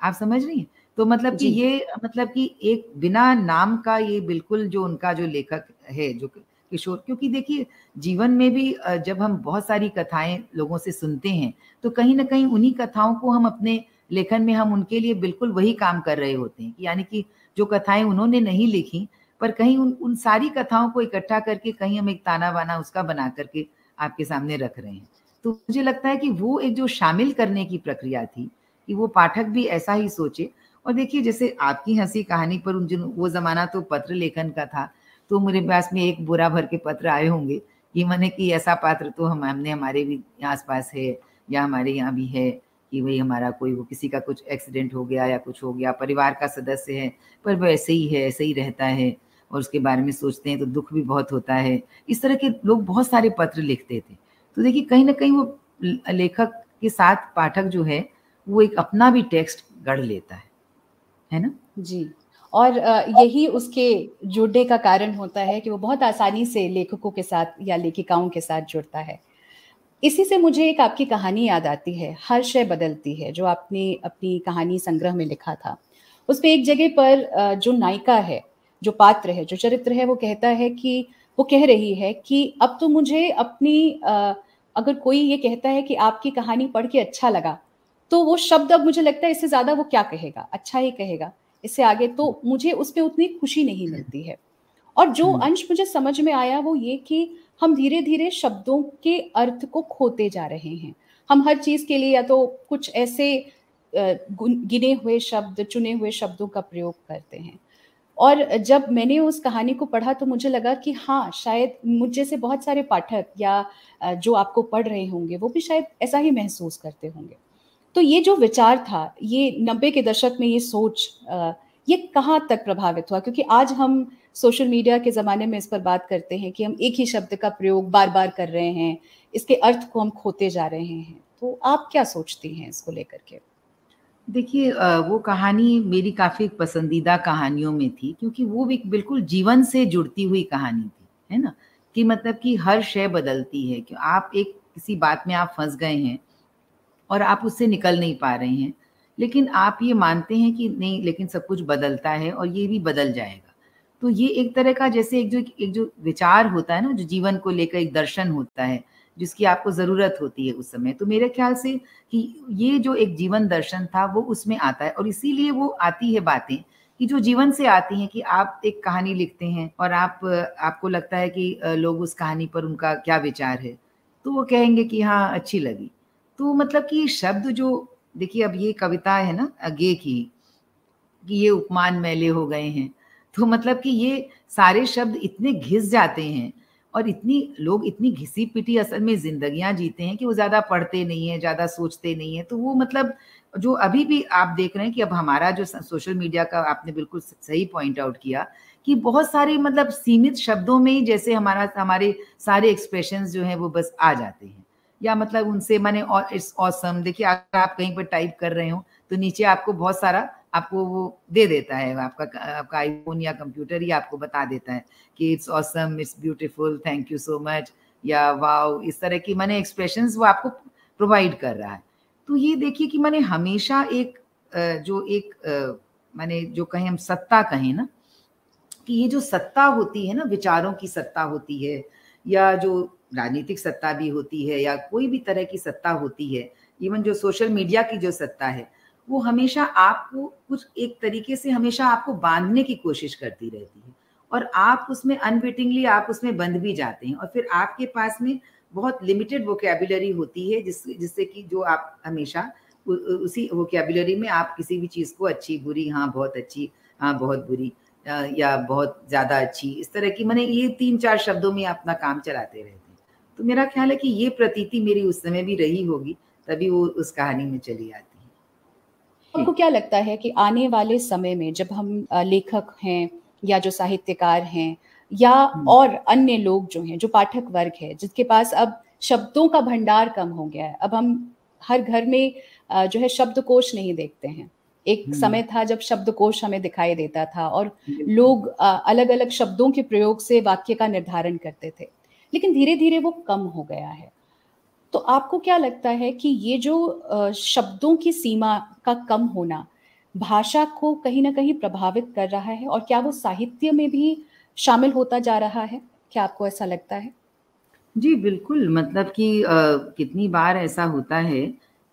आप समझ रही हैं। तो मतलब कि ये मतलब कि एक बिना नाम का ये बिल्कुल जो उनका जो लेखक है जो किशोर, क्योंकि देखिए जीवन में भी जब हम बहुत सारी कथाएं लोगों से सुनते हैं तो कहीं ना कहीं उन्हीं कथाओं को हम अपने लेखन में हम उनके लिए बिल्कुल वही काम कर रहे होते हैं, यानी कि जो कथाएं उन्होंने नहीं लिखी पर कहीं उन उन सारी कथाओं को इकट्ठा करके कहीं हम एक ताना बाना उसका बना करके आपके सामने रख रहे हैं। तो मुझे लगता है कि वो एक जो शामिल करने की प्रक्रिया थी कि वो पाठक भी ऐसा ही सोचे। और देखिए जैसे आपकी हंसी कहानी पर उन जिन वो ज़माना तो पत्र लेखन का था, तो मेरे पास में एक बोरा भर के पत्र आए होंगे कि मैंने कि ऐसा पात्र तो हम हमने हमारे भी आस पास है या हमारे यहाँ भी है कि भाई हमारा कोई वो किसी का कुछ एक्सीडेंट हो गया या कुछ हो गया, परिवार का सदस्य है पर वो ऐसे ही है, ऐसे ही रहता है और उसके बारे में सोचते हैं तो दुख भी बहुत होता है। इस तरह के लोग बहुत सारे पत्र लिखते थे। तो देखिए कहीं ना कहीं वो लेखक के साथ पाठक जो है वो एक अपना भी टेक्स्ट गढ़ लेता है, है ना जी। और यही उसके जुड़ने का कारण होता है कि वो बहुत आसानी से लेखकों के साथ या लेखिकाओं के साथ जुड़ता है। इसी से मुझे एक आपकी कहानी याद आती है, हर शय बदलती है, जो आपने अपनी कहानी संग्रह में लिखा था। उसमें एक जगह पर जो नायिका है, जो पात्र है, जो चरित्र है, वो कहता है कि वो कह रही है कि अब तो मुझे अपनी अगर कोई ये कहता है कि आपकी कहानी पढ़ के अच्छा लगा तो वो शब्द अब मुझे लगता है इससे ज़्यादा वो क्या कहेगा, अच्छा ही कहेगा, इससे आगे तो मुझे उस पर उतनी खुशी नहीं मिलती है। और जो अंश मुझे समझ में आया वो ये कि हम धीरे धीरे शब्दों के अर्थ को खोते जा रहे हैं। हम हर चीज़ के लिए या तो कुछ ऐसे गिने हुए शब्द, चुने हुए शब्दों का प्रयोग करते हैं। और जब मैंने उस कहानी को पढ़ा तो मुझे लगा कि हाँ, शायद मुझ जैसे बहुत सारे पाठक या जो आपको पढ़ रहे होंगे वो भी शायद ऐसा ही महसूस करते होंगे। तो ये जो विचार था, ये नब्बे के दशक में ये सोच ये कहाँ तक प्रभावित हुआ? क्योंकि आज हम सोशल मीडिया के ज़माने में इस पर बात करते हैं कि हम एक ही शब्द का प्रयोग बार बार कर रहे हैं, इसके अर्थ को हम खोते जा रहे हैं। तो आप क्या सोचती हैं इसको लेकर के? देखिए वो कहानी मेरी काफ़ी पसंदीदा कहानियों में थी, क्योंकि वो भी बिल्कुल जीवन से जुड़ती हुई कहानी थी, है ना, कि मतलब कि हर शय बदलती है कि आप एक किसी बात में आप फंस गए हैं और आप उससे निकल नहीं पा रहे हैं, लेकिन आप ये मानते हैं कि नहीं, लेकिन सब कुछ बदलता है और ये भी बदल जाएगा। तो ये एक तरह का जैसे एक जो एक जो विचार होता है ना, जो जीवन को लेकर एक दर्शन होता है जिसकी आपको ज़रूरत होती है उस समय। तो मेरे ख्याल से कि ये जो एक जीवन दर्शन था वो उसमें आता है, और इसीलिए वो आती है बातें कि जो जीवन से आती हैं कि आप एक कहानी लिखते हैं और आप आपको लगता है कि लोग उस कहानी पर उनका क्या विचार है, तो वो कहेंगे कि हाँ अच्छी लगी। तो मतलब कि शब्द जो देखिए अब ये कविता है ना अगे की कि ये उपमान मैले हो गए हैं, तो मतलब कि ये सारे शब्द इतने घिस जाते हैं और इतनी लोग इतनी घिसी पिटी असल में जिंदगियां जीते हैं कि वो ज़्यादा पढ़ते नहीं हैं, ज़्यादा सोचते नहीं हैं। तो वो मतलब जो अभी भी आप देख रहे हैं कि अब हमारा जो सोशल मीडिया का, आपने बिल्कुल सही पॉइंट आउट किया कि बहुत सारे मतलब सीमित शब्दों में ही जैसे हमारा हमारे सारे एक्सप्रेशंस जो हैं वो बस आ जाते हैं, या मतलब उनसे माने इट्स ऑसम। देखिए अगर आप कहीं पर टाइप कर रहे हो तो नीचे आपको बहुत सारा आपको वो दे देता है, आपका आपका आईफोन या कंप्यूटर ही आपको बता देता है कि it's awesome, it's beautiful, thank you so much या वाओ, इस तरह की माने एक्सप्रेशंस वो आपको प्रोवाइड कर रहा है। तो ये देखिए कि माने हमेशा एक जो एक माने जो कहें हम सत्ता कहें ना, कि ये जो सत्ता होती है ना, विचारों की सत्ता होती है या जो राजनीतिक सत्ता भी होती है या कोई भी तरह की सत्ता होती है, इवन जो सोशल मीडिया की जो सत्ता है वो हमेशा आपको कुछ एक तरीके से हमेशा आपको बांधने की कोशिश करती रहती है और आप उसमें अनविटिंगली आप उसमें बंध भी जाते हैं और फिर आपके पास में बहुत लिमिटेड वोकैबुलरी होती है जिस जिससे कि जो आप हमेशा उ, उसी वोकैबुलरी में आप किसी भी चीज़ को अच्छी बुरी, हाँ बहुत अच्छी, हाँ बहुत बुरी या बहुत ज़्यादा अच्छी, इस तरह की मैंने ये तीन चार शब्दों में अपना काम चलाते रहते हैं। तो मेरा ख्याल है कि ये प्रतीति मेरी उस समय भी रही होगी, तभी वो उस कहानी में चली आती। आपको क्या लगता है कि आने वाले समय में जब हम लेखक हैं या जो साहित्यकार हैं या और अन्य लोग जो हैं, जो पाठक वर्ग है जिसके पास अब शब्दों का भंडार कम हो गया है, अब हम हर घर में जो है शब्दकोश नहीं देखते हैं। एक समय था जब शब्दकोश हमें दिखाई देता था और लोग अलग अलग शब्दों के प्रयोग से वाक्य का निर्धारण करते थे, लेकिन धीरे धीरे वो कम हो गया है। तो आपको क्या लगता है कि ये जो शब्दों की सीमा का कम होना भाषा को कहीं ना कहीं प्रभावित कर रहा है और क्या वो साहित्य में भी शामिल होता जा रहा है? क्या आपको ऐसा लगता है? जी बिल्कुल, मतलब कि आ, कितनी बार ऐसा होता है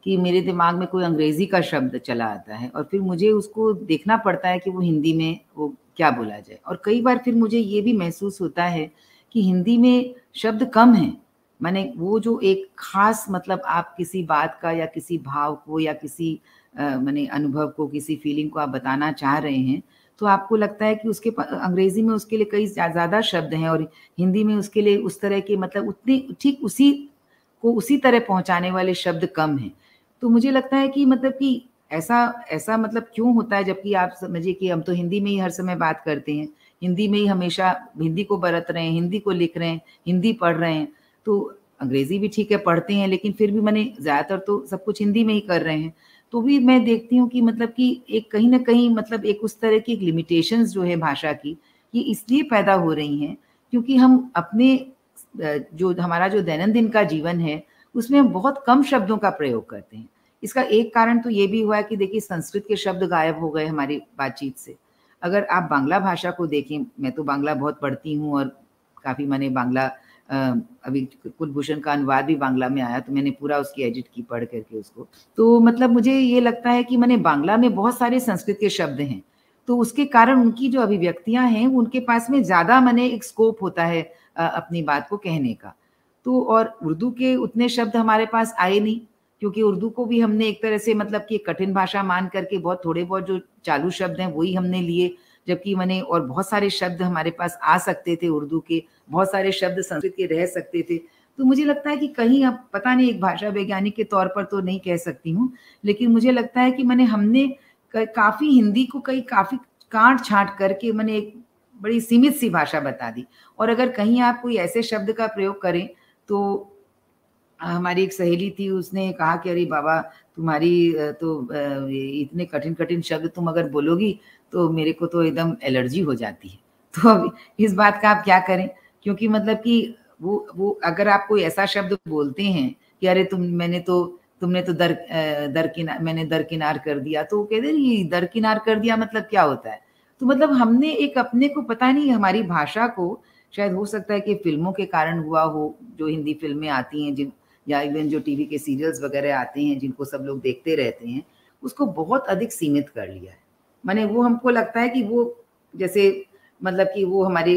कि मेरे दिमाग में कोई अंग्रेजी का शब्द चला आता है और फिर मुझे उसको देखना पड़ता है कि वो हिंदी में वो क्या बोला जाए। और कई बार फिर मुझे ये भी महसूस होता है कि हिंदी में शब्द कम हैं, माने वो जो एक खास मतलब आप किसी बात का या किसी भाव को या किसी माने अनुभव को, किसी फीलिंग को आप बताना चाह रहे हैं, तो आपको लगता है कि उसके अंग्रेजी में उसके लिए कई ज़्यादा शब्द हैं और हिंदी में उसके लिए उस तरह के मतलब उतने ठीक उसी को उसी तरह पहुंचाने वाले शब्द कम हैं। तो मुझे लगता है कि मतलब कि ऐसा ऐसा मतलब क्यों होता है, जबकि आप समझिए कि हम तो हिंदी में ही हर समय बात करते हैं, हिंदी में ही हमेशा हिंदी को बरत रहे हैं, हिंदी को लिख रहे हैं, हिंदी पढ़ रहे हैं। तो अंग्रेजी भी ठीक है पढ़ते हैं, लेकिन फिर भी मैंने ज़्यादातर तो सब कुछ हिंदी में ही कर रहे हैं। तो भी मैं देखती हूँ कि मतलब कि एक कहीं ना कहीं मतलब एक उस तरह की लिमिटेशंस जो है भाषा की, ये इसलिए पैदा हो रही हैं क्योंकि हम अपने जो हमारा जो दैनंदिन का जीवन है उसमें हम बहुत कम शब्दों का प्रयोग करते हैं। इसका एक कारण तो ये भी हुआ है कि देखिए संस्कृत के शब्द गायब हो गए हमारी बातचीत से। अगर आप बांग्ला भाषा को देखें, मैं तो बांग्ला बहुत पढ़ती हूँ और काफ़ी मैंने बांग्ला अभी कुलभूषण का अनुवाद भी बांग्ला में आया तो मैंने पूरा उसकी एडिट की पढ़ करके उसको। तो मतलब मुझे ये लगता है कि मैंने बांग्ला में बहुत सारे संस्कृत के शब्द हैं तो उसके कारण उनकी जो अभिव्यक्तियां हैं उनके पास में ज़्यादा मैंने एक स्कोप होता है अपनी बात को कहने का। तो और उर्दू के उतने शब्द हमारे पास आए नहीं क्योंकि उर्दू को भी हमने एक तरह से मतलब कि कठिन भाषा मान करके बहुत थोड़े बहुत जो चालू शब्द हैं वही हमने लिए, जबकि मैंने और बहुत सारे शब्द हमारे पास आ सकते थे उर्दू के, बहुत सारे शब्द संस्कृत के रह सकते थे। तो मुझे लगता है कि कहीं अब पता नहीं, एक भाषा वैज्ञानिक के तौर पर तो नहीं कह सकती हूँ, लेकिन मुझे लगता है कि मैंने हमने काफ़ी हिंदी को कई काफ़ी काट छाँट करके मैंने एक बड़ी सीमित सी भाषा बता दी। और अगर कहीं आप कोई ऐसे शब्द का प्रयोग करें तो हमारी एक सहेली थी, उसने कहा कि अरे बाबा तुम्हारी तो इतने कठिन कठिन शब्द तुम अगर बोलोगी तो मेरे को तो एकदम एलर्जी हो जाती है। तो अब इस बात का आप क्या करें, क्योंकि मतलब कि वो वो अगर आप कोई ऐसा शब्द बोलते हैं कि अरे तुम मैंने तो तुमने तो दर दरकिनार मैंने दरकिनार कर दिया, तो वो कहते हैं ये दरकिनार कर दिया मतलब क्या होता है। तो मतलब हमने एक अपने को पता नहीं, हमारी भाषा को शायद हो सकता है कि फिल्मों के कारण हुआ हो, जो हिंदी फिल्में आती हैं जिन या इवन जो टीवी के सीरियल्स वगैरह आते हैं जिनको सब लोग देखते रहते हैं, उसको बहुत अधिक सीमित कर लिया है। माने वो हमको लगता है कि वो जैसे मतलब कि वो हमारे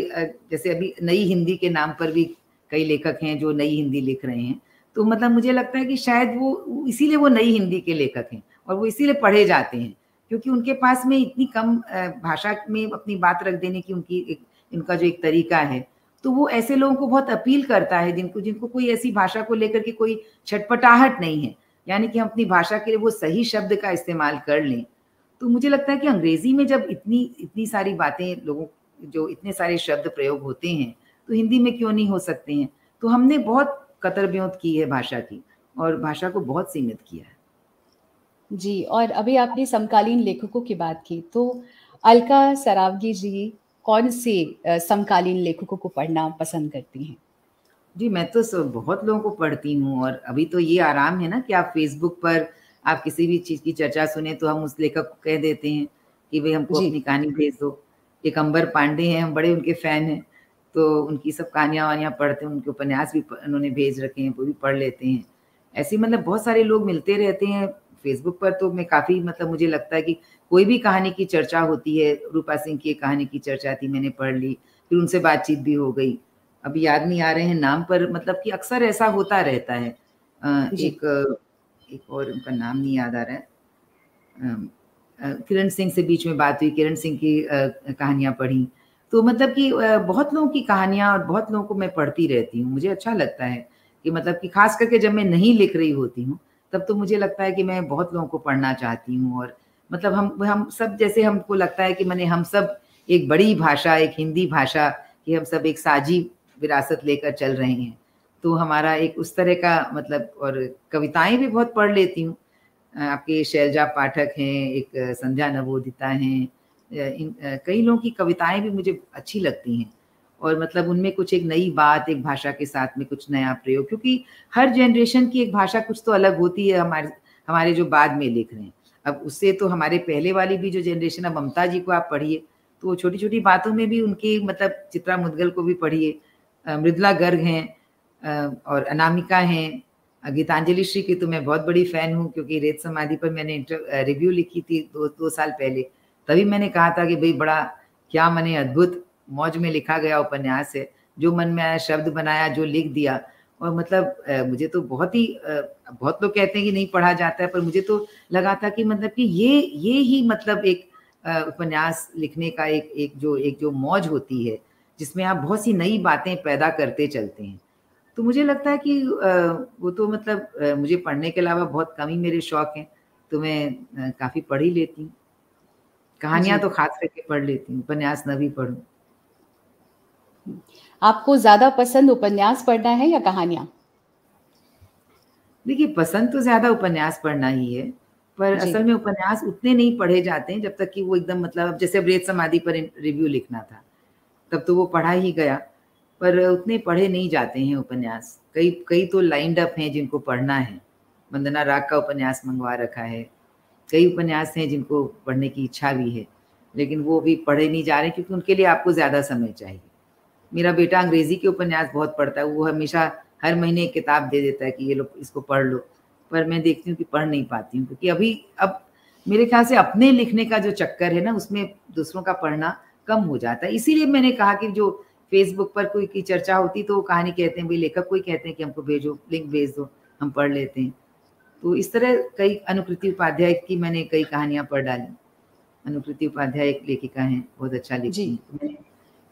जैसे अभी नई हिंदी के नाम पर भी कई लेखक हैं जो नई हिंदी लिख रहे हैं, तो मतलब मुझे लगता है कि शायद वो इसीलिए वो नई हिंदी के लेखक हैं और वो इसीलिए पढ़े जाते हैं क्योंकि उनके पास में इतनी कम भाषा में अपनी बात रख देने की उनकी एक, इनका जो एक तरीका है, तो वो ऐसे लोगों को बहुत अपील करता है जिनको जिनको कोई ऐसी भाषा को लेकर के कोई छटपटाहट नहीं है, यानी कि हम अपनी भाषा के लिए वो सही शब्द का इस्तेमाल कर लें। तो मुझे लगता है कि अंग्रेजी में जब इतनी इतनी सारी बातें लोगों जो इतने सारे शब्द प्रयोग होते हैं तो हिंदी में क्यों नहीं हो सकते हैं। तो हमने बहुत कतर ब्योंत की है भाषा की और भाषा को बहुत सीमित किया है। जी, और अभी आपने समकालीन लेखकों की बात की, तो अलका सरावगी जी कौन से समकालीन लेखकों को पढ़ना पसंद करती हैं? जी, मैं तो सब बहुत लोगों को पढ़ती हूँ, और अभी तो ये आराम है ना कि आप फेसबुक पर आप किसी भी चीज़ की चर्चा सुने तो हम उस लेखक को कह देते हैं कि भाई हमको अपनी कहानी भेज दो। एकम्बर पांडे हैं, हम बड़े उनके फ़ैन हैं, तो उनकी सब कहानियाँ वानियाँ पढ़ते हैं, उनके उपन्यास भी उन्होंने भेज रखे हैं, वो भी पढ़ लेते हैं। ऐसे मतलब बहुत सारे लोग मिलते रहते हैं फेसबुक पर, तो मैं काफ़ी मतलब मुझे लगता है कि कोई भी कहानी की चर्चा होती है। रूपा सिंह की एक कहानी की चर्चा थी, मैंने पढ़ ली, फिर उनसे बातचीत भी हो गई, अभी याद नहीं आ रहे हैं नाम, पर मतलब कि अक्सर ऐसा होता रहता है। एक एक और उनका नाम नहीं याद आ रहा है, किरण सिंह से बीच में बात हुई, किरण सिंह की कहानियाँ पढ़ी, तो मतलब कि बहुत लोगों की कहानियाँ और बहुत लोगों को मैं पढ़ती रहती हूँ। मुझे अच्छा लगता है कि मतलब कि खास करके जब मैं नहीं लिख रही होती हूँ तब तो मुझे लगता है कि मैं बहुत लोगों को पढ़ना चाहती हूँ। और मतलब हम हम सब जैसे हमको लगता है कि मैंने हम सब एक बड़ी भाषा, एक हिंदी भाषा कि हम सब एक साझी विरासत लेकर चल रहे हैं, तो हमारा एक उस तरह का मतलब। और कविताएं भी बहुत पढ़ लेती हूँ, आपके शैलजा पाठक हैं, एक संध्या नवोदिता हैं, इन कई लोगों की कविताएं भी मुझे अच्छी लगती हैं, और मतलब उनमें कुछ एक नई बात, एक भाषा के साथ में कुछ नया प्रयोग, क्योंकि हर जनरेशन की एक भाषा कुछ तो अलग होती है। हमारे हमारे जो बाद में लिख रहे हैं, अब उससे तो हमारे पहले वाली भी जो जनरेशन, अब ममता जी को आप पढ़िए तो वो छोटी छोटी बातों में भी उनकी मतलब, चित्रा मुदगल को भी पढ़िए, मृदुला गर्ग हैं और अनामिका हैं, गीतांजलि श्री की तो मैं बहुत बड़ी फ़ैन हूँ, क्योंकि रेत समाधि पर मैंने इंटर रिव्यू लिखी थी दो दो साल पहले, तभी मैंने कहा था कि भाई बड़ा क्या मैंने अद्भुत मौज में लिखा गया उपन्यास है, जो मन में आया शब्द बनाया, जो लिख दिया। और मतलब मुझे तो बहुत ही बहुत लोग कहते हैं कि नहीं पढ़ा जाता है, पर मुझे तो लगा था कि मतलब कि ये ये ही मतलब एक उपन्यास लिखने का एक एक जो एक जो मौज होती है, जिसमें आप बहुत सी नई बातें पैदा करते चलते हैं। तो मुझे लगता है कि वो तो मतलब मुझे पढ़ने के अलावा बहुत कम ही मेरे शौक हैं, तो मैं काफ़ी पढ़ ही लेती हूँ, कहानियाँ तो खास करके पढ़ लेती हूँ, उपन्यास न भी पढ़ूँ। आपको ज्यादा पसंद उपन्यास पढ़ना है या कहानियां? देखिए, पसंद तो ज्यादा उपन्यास पढ़ना ही है, पर असल में उपन्यास उतने नहीं पढ़े जाते हैं जब तक कि वो एकदम मतलब, जैसे रेत समाधि पर रिव्यू लिखना था तब तो वो पढ़ा ही गया, पर उतने पढ़े नहीं जाते हैं उपन्यास। कई कई तो लाइंड अप हैं जिनको पढ़ना है, वंदना राग का उपन्यास मंगवा रखा है, कई उपन्यास हैं जिनको पढ़ने की इच्छा भी है, लेकिन वो भी पढ़े नहीं जा रहे क्योंकि उनके लिए आपको ज्यादा समय चाहिए। मेरा बेटा अंग्रेजी के उपन्यास बहुत पढ़ता है, वो हमेशा हर महीने एक किताब दे देता है कि ये लो इसको पढ़ लो, पर मैं देखती हूँ कि पढ़ नहीं पाती हूँ, क्योंकि अभी अब मेरे ख्याल से अपने लिखने का जो चक्कर है ना, उसमें दूसरों का पढ़ना कम हो जाता है। इसीलिए मैंने कहा कि जो फेसबुक पर कोई की चर्चा होती तो वो कहानी कहते हैं, भाई लेखक कोई कहते हैं कि हमको भेजो, लिंक भेज दो, हम पढ़ लेते हैं। तो इस तरह कई, अनुकृति उपाध्याय की मैंने कई कहानियाँ पढ़ डाली। अनुकृति उपाध्याय एक लेखिका हैं, बहुत अच्छा लिखती हैं,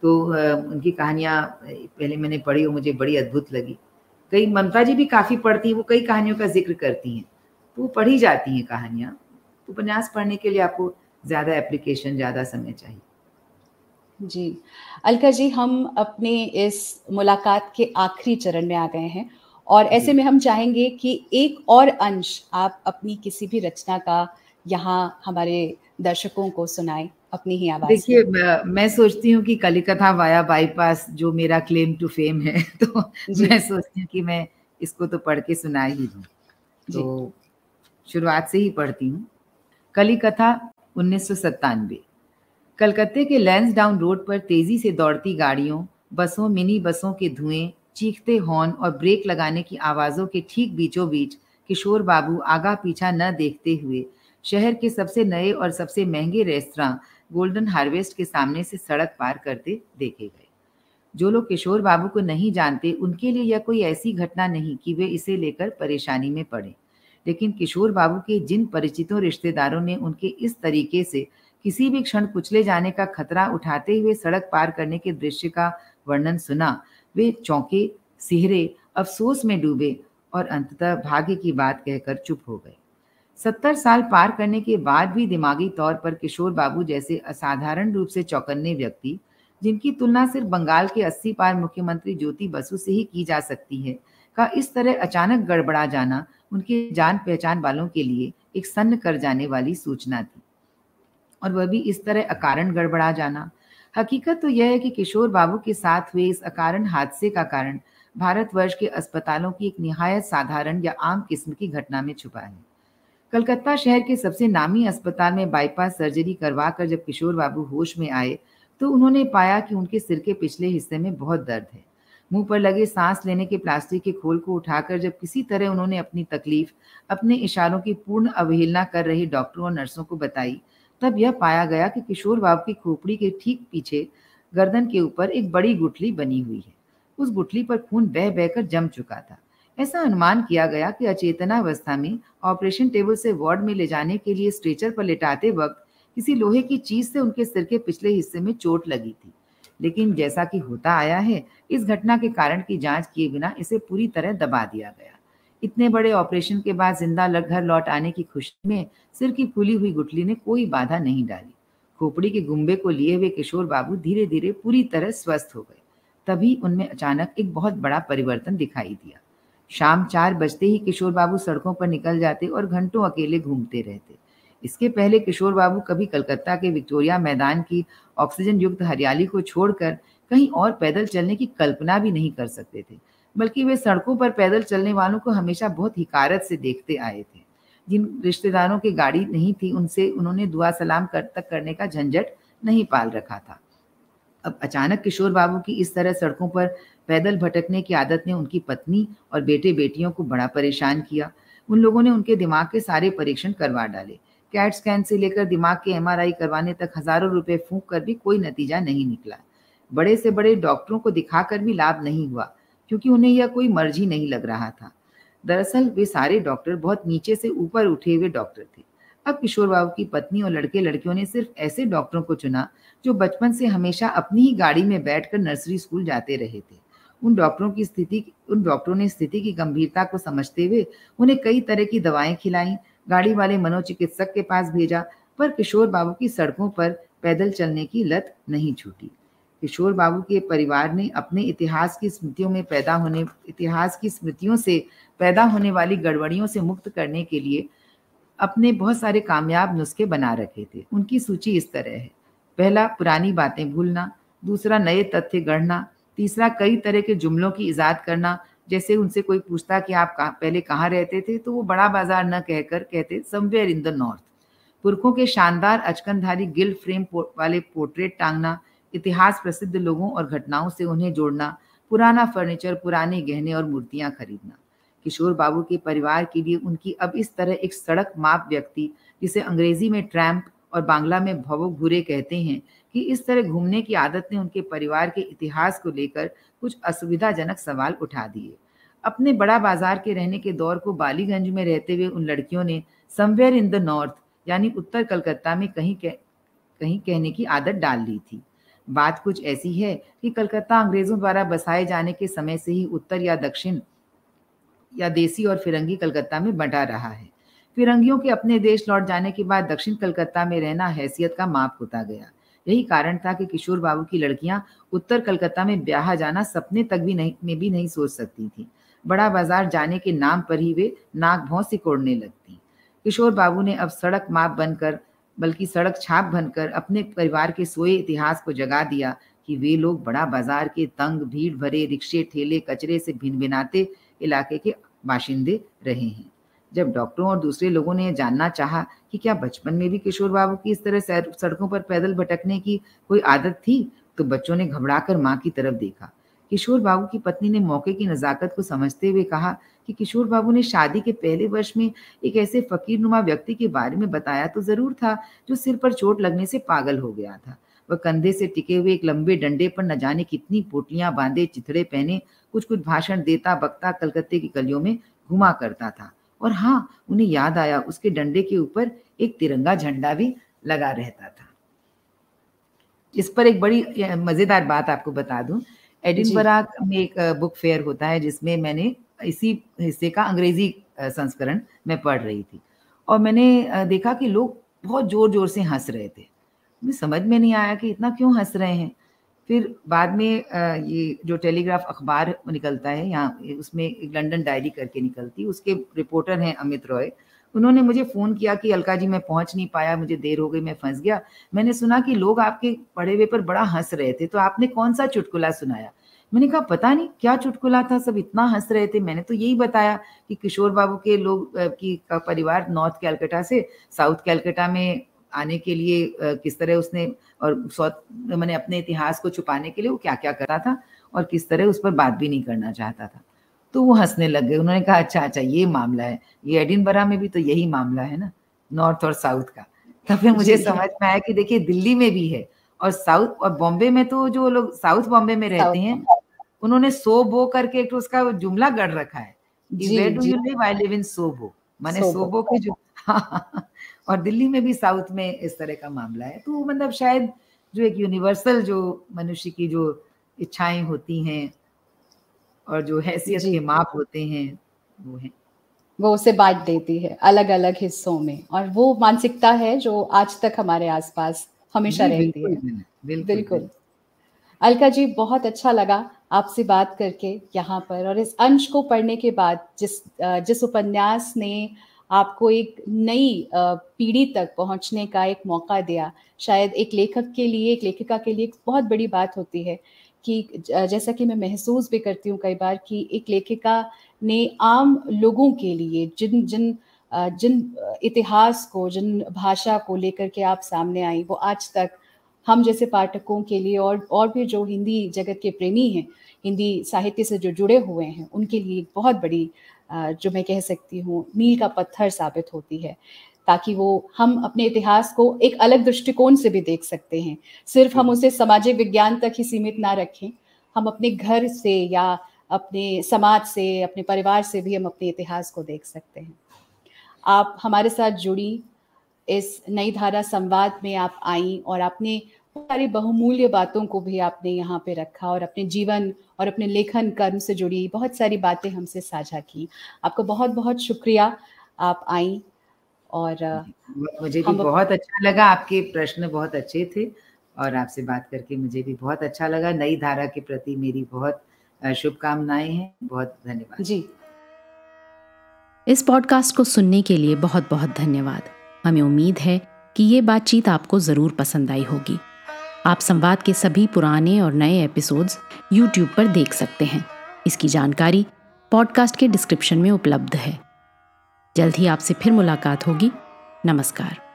तो उनकी कहानियाँ पहले मैंने पढ़ी और मुझे बड़ी अद्भुत लगी। कई ममता जी भी काफ़ी पढ़ती हैं, वो कई कहानियों का जिक्र करती हैं, तो वो पढ़ी जाती हैं कहानियाँ। उपन्यास पढ़ने के लिए आपको ज़्यादा एप्लीकेशन, ज़्यादा समय चाहिए। जी अलका जी, हम अपने इस मुलाकात के आखिरी चरण में आ गए हैं, और ऐसे में हम चाहेंगे कि एक और अंश आप अपनी किसी भी रचना का यहाँ हमारे दर्शकों को सुनाएं अपनी ही आवाज। देखिए, मैं सोचती हूँ कि कलिकथा वाया बाईपास जो मेरा क्लेम टू फेम है, तो मैं सोचती हूँ कि मैं इसको तो पढ़ के सुना ही दूँ, तो शुरुआत से ही पढ़ती हूँ। कलिकथा उन्नीस सौ सत्तानवे। कलकत्ते के लैंस डाउन रोड पर तेजी से दौड़ती गाड़ियों, बसों, मिनी बसों के धुएं, चीखते हॉर्न और ब्रेक लगाने की आवाज़ों के ठीक बीचों बीच किशोर बाबू आगा पीछा न देखते हुए शहर के सबसे नए और सबसे महंगे रेस्तरां गोल्डन हार्वेस्ट के सामने से सड़क पार करते देखे गए। जो लोग किशोर बाबू को नहीं जानते, उनके लिए यह कोई ऐसी घटना नहीं कि वे इसे लेकर परेशानी में पड़े। लेकिन किशोर बाबू के जिन परिचितों रिश्तेदारों ने उनके इस तरीके से किसी भी क्षण कुचले जाने का खतरा उठाते हुए सड़क पार करने के दृश्य का वर्णन सुना, वे चौंके, सिहरे, अफसोस में डूबे और अंततः भाग्य की बात कहकर चुप हो गए। सत्तर साल पार करने के बाद भी दिमागी तौर पर किशोर बाबू जैसे असाधारण रूप से चौकन्ने व्यक्ति, जिनकी तुलना सिर्फ बंगाल के अस्सी पार मुख्यमंत्री ज्योति बसु से ही की जा सकती है, का इस तरह अचानक गड़बड़ा जाना उनके जान पहचान वालों के लिए एक सन्न कर जाने वाली सूचना थी, और वह भी इस तरह अकारण गड़बड़ा जाना। हकीकत तो यह है कि किशोर बाबू के साथ हुए इस अकारण हादसे का कारण भारतवर्ष के अस्पतालों की एक निहायत साधारण या आम किस्म की घटना में छुपा है। कलकत्ता शहर के सबसे नामी अस्पताल में बाईपास सर्जरी करवा कर जब किशोर बाबू होश में आए तो उन्होंने पाया कि उनके सिर के पिछले हिस्से में बहुत दर्द है। मुंह पर लगे सांस लेने के प्लास्टिक के खोल को उठाकर जब किसी तरह उन्होंने अपनी तकलीफ अपने इशारों की पूर्ण अवहेलना कर रहे डॉक्टरों और नर्सों को बताई, तब यह पाया गया कि किशोर बाबू की खोपड़ी के ठीक पीछे गर्दन के ऊपर एक बड़ी गुठली बनी हुई है। उस गुठली पर खून बह बहकर जम चुका था। ऐसा अनुमान किया गया कि अचेतनावस्था में ऑपरेशन टेबल से वार्ड में ले जाने के लिए स्ट्रेचर पर लेटाते वक्त किसी लोहे की चीज से उनके सिर के पिछले हिस्से में चोट लगी थी, लेकिन जैसा कि होता आया है, इस घटना के कारण की जांच किए बिना इसे पूरी तरह दबा दिया गया। इतने बड़े ऑपरेशन के बाद जिंदा घर लौट आने की खुशी में सिर की फूली हुई गुठली ने कोई बाधा नहीं डाली। खोपड़ी के गुम्बे को लिए हुए किशोर बाबू धीरे धीरे पूरी तरह स्वस्थ हो गए। तभी उनमें अचानक एक बहुत बड़ा परिवर्तन दिखाई दिया। शाम चार बजते ही किशोर बाबू सड़कों पर निकल जाते और घंटों अकेले घूमते रहते। इसके पहले किशोर बाबू कभी कलकत्ता के विक्टोरिया मैदान की ऑक्सीजन युक्त हरियाली को छोड़कर कहीं और पैदल चलने की कल्पना भी नहीं कर सकते थे, बल्कि वे सड़कों पर पैदल चलने वालों को हमेशा बहुत हिकारत से देखते आए थे। जिन रिश्तेदारों की गाड़ी नहीं थी, उनसे उन्होंने दुआ सलाम कर तक करने का झंझट नहीं पाल रखा था। अब अचानक किशोर बाबू की इस तरह सड़कों पर पैदल भटकने की आदत ने उनकी पत्नी और बेटे बेटियों को बड़ा परेशान किया। उन लोगों ने उनके दिमाग के सारे परीक्षण करवा डाले। कैट स्कैन से लेकर दिमाग के एम आर आई करवाने तक हजारों रुपए फूंक कर भी कोई नतीजा नहीं निकला। बड़े से बड़े डॉक्टरों को दिखाकर भी लाभ नहीं हुआ, क्योंकि उन्हें यह कोई मर्जी नहीं लग रहा था। दरअसल वे सारे डॉक्टर बहुत नीचे से ऊपर उठे हुए डॉक्टर थे। अब किशोर बाबू की पत्नी और लड़के लड़कियों ने सिर्फ ऐसे डॉक्टरों को चुना जो बचपन से हमेशा अपनी ही गाड़ी में बैठकर नर्सरी स्कूल जाते रहे थे। उन डॉक्टरों की स्थिति उन डॉक्टरों ने स्थिति की गंभीरता को समझते हुए उन्हें कई तरह की दवाएं खिलाईं, गाड़ी वाले मनोचिकित्सक के पास भेजा, पर किशोर बाबू की सड़कों पर पैदल चलने की लत नहीं छूटी। किशोर बाबू के परिवार ने अपने इतिहास की स्मृतियों में पैदा होने इतिहास की स्मृतियों से पैदा होने वाली गड़बड़ियों से मुक्त करने के लिए अपने बहुत सारे कामयाब नुस्खे बना रखे थे। उनकी सूची इस तरह है: पहला, पुरानी बातें भूलना; दूसरा, नए तथ्य गढ़ना; तीसरा, कई तरह के जुमलों की ईजाद करना, जैसे उनसे कोई पूछता कि आप कहाँ पहले कहाँ रहते थे तो वो बड़ा बाजार न कहकर कहते समवेयर इन द नॉर्थ; पुरखों के शानदार अचकनधारी गिल्ड फ्रेम वाले पोर्ट्रेट टांगना; इतिहास प्रसिद्ध लोगों और घटनाओं से उन्हें जोड़ना; पुराना फर्नीचर, पुराने गहने और मूर्तियाँ खरीदना। किशोर बाबू के परिवार के लिए उनकी अब इस तरह एक सड़क माप व्यक्ति, जिसे अंग्रेजी में ट्रैम्प और बांग्ला में भवुक घूरे कहते हैं, कि इस तरह घूमने की आदत ने उनके परिवार के इतिहास को लेकर कुछ असुविधाजनक सवाल उठा दिए। अपने बड़ा बाजार के रहने के दौर को बालीगंज में रहते हुए उन लड़कियों ने समवेयर इन द नॉर्थ यानी उत्तर कलकत्ता में कहीं कह, कहीं कहने की आदत डाल ली थी। बात कुछ ऐसी है कि कलकत्ता अंग्रेजों द्वारा बसाए जाने के समय से ही उत्तर या दक्षिण या देसी और फिरंगी कलकत्ता में बंटा रहा है। फिरंगियों के अपने देश लौट जाने के बाद दक्षिण कलकत्ता में रहना हैसियत का माप होता गया। यही कारण था कि किशोर बाबू की लड़कियां उत्तर कलकत्ता में ब्याह जाना सपने तक भी नहीं में भी नहीं सोच सकती थी। बड़ा बाजार जाने के नाम पर ही वे नाक भौं सिकोड़ने लगती। किशोर बाबू ने अब सड़क माप बनकर बल्कि सड़क छाप बनकर अपने परिवार के सोए इतिहास को जगा दिया कि वे लोग बड़ा बाजार के तंग भीड़ भरे रिक्शे ठेले कचरे से भिनभिनाते इलाके के बाशिंदे रहे हैं। जब डॉक्टरों और दूसरे लोगों ने जानना चाहा कि क्या बचपन में भी किशोर बाबू की इस तरह सड़कों पर पैदल भटकने की कोई आदत थी, तो बच्चों ने घबराकर मां की तरफ देखा। किशोर बाबू की पत्नी ने मौके की नजाकत को समझते हुए कहा कि किशोर बाबू ने शादी के पहले वर्ष में एक ऐसे फकीरनुमा व्यक्ति के बारे में बताया तो जरूर था जो सिर पर चोट लगने से पागल हो गया था। वह कंधे से टिके हुए एक लंबे डंडे पर न जाने कितनी पोटलियां बांधे, चिथड़े पहने, कुछ कुछ भाषण देता बकता कलकत्ते की गलियों में घुमा करता था और हाँ, उन्हें याद आया उसके डंडे के ऊपर एक तिरंगा झंडा भी लगा रहता था। इस पर एक बड़ी मजेदार बात आपको बता दूं, एडिनबरा में एक बुक फेयर होता है जिसमें मैंने इसी हिस्से का अंग्रेजी संस्करण मैं पढ़ रही थी और मैंने देखा कि लोग बहुत जोर जोर से हंस रहे थे। मुझे समझ में नहीं आया कि इतना क्यों हंस रहे हैं। फिर बाद में ये जो टेलीग्राफ अखबार निकलता है यहाँ, उसमें एक लंदन डायरी करके निकलती, उसके रिपोर्टर हैं अमित रॉय। उन्होंने मुझे फ़ोन किया कि अलका जी मैं पहुंच नहीं पाया, मुझे देर हो गई, मैं फंस गया। मैंने सुना कि लोग आपके पढ़े हुए पर बड़ा हंस रहे थे, तो आपने कौन सा चुटकुला सुनाया? मैंने कहा पता नहीं क्या चुटकुला था, सब इतना हंस रहे थे। मैंने तो यही बताया कि किशोर बाबू के लोग की का परिवार नॉर्थ कैलकाटा से साउथ कैलकाटा में आने के लिए किस तरह उसने और साउथ मैंने अपने इतिहास को छुपाने के लिए वो क्या क्या करता था और किस तरह उस पर बात भी नहीं करना चाहता था। तो वो हंसने लग गए। उन्होंने कहा अच्छा अच्छा ये मामला है, ये एडिनबरा में भी तो यही मामला है ना, नॉर्थ और साउथ का। तब फिर मुझे समझ में आया कि देखिए दिल्ली में भी है और साउथ और बॉम्बे में, तो जो लोग साउथ बॉम्बे में रहते हैं उन्होंने सोबो करके एक तो उसका जुमला गढ़ रखा है, where do you live, I live in SoBo, माने सोबो के जो। और दिल्ली में भी साउथ में इस तरह का मामला है। तो मतलब शायद जो एक यूनिवर्सल जो मनुष्य की जो इच्छाएं होती हैं और जो हैसियत के माप होते हैं वो है, वो उसे बांट देती है अलग अलग हिस्सों में, और वो मानसिकता है जो आज तक हमारे आसपास हमेशा रहती है। बिल्कुल। अलका जी बहुत अच्छा लगा आपसे बात करके यहाँ पर, और इस अंश को पढ़ने के बाद जिस जिस उपन्यास ने आपको एक नई पीढ़ी तक पहुँचने का एक मौका दिया, शायद एक लेखक के लिए, एक लेखिका के लिए एक बहुत बड़ी बात होती है कि जैसा कि मैं महसूस भी करती हूँ कई बार कि एक लेखिका ने आम लोगों के लिए जिन जिन जिन इतिहास को, जिन भाषा को लेकर के आप सामने आई, वो आज तक हम जैसे पाठकों के लिए और और भी जो हिंदी जगत के प्रेमी हैं, हिंदी साहित्य से जो जुड़े हुए हैं, उनके लिए एक बहुत बड़ी, जो मैं कह सकती हूँ, मील का पत्थर साबित होती है, ताकि वो हम अपने इतिहास को एक अलग दृष्टिकोण से भी देख सकते हैं। सिर्फ हम उसे सामाजिक विज्ञान तक ही सीमित ना रखें, हम अपने घर से या अपने समाज से, अपने परिवार से भी हम अपने इतिहास को देख सकते हैं। आप हमारे साथ जुड़ी, इस नई धारा संवाद में आप आई और आपने सारी बहुमूल्य बातों को भी आपने यहाँ पे रखा और अपने जीवन और अपने लेखन कर्म से जुड़ी बहुत सारी बातें हमसे साझा की। आपको बहुत बहुत शुक्रिया आप आई, और मुझे भी बहुत अच्छा लगा। आपके प्रश्न बहुत अच्छे थे और आपसे बात करके मुझे भी बहुत अच्छा लगा। नई धारा के प्रति मेरी बहुत शुभकामनाएं हैं। बहुत धन्यवाद जी। इस पॉडकास्ट को सुनने के लिए बहुत बहुत धन्यवाद। हमें उम्मीद है कि ये बातचीत आपको ज़रूर पसंद आई होगी। आप संवाद के सभी पुराने और नए एपिसोड्स यूट्यूब पर देख सकते हैं। इसकी जानकारी पॉडकास्ट के डिस्क्रिप्शन में उपलब्ध है। जल्द ही आपसे फिर मुलाकात होगी। नमस्कार।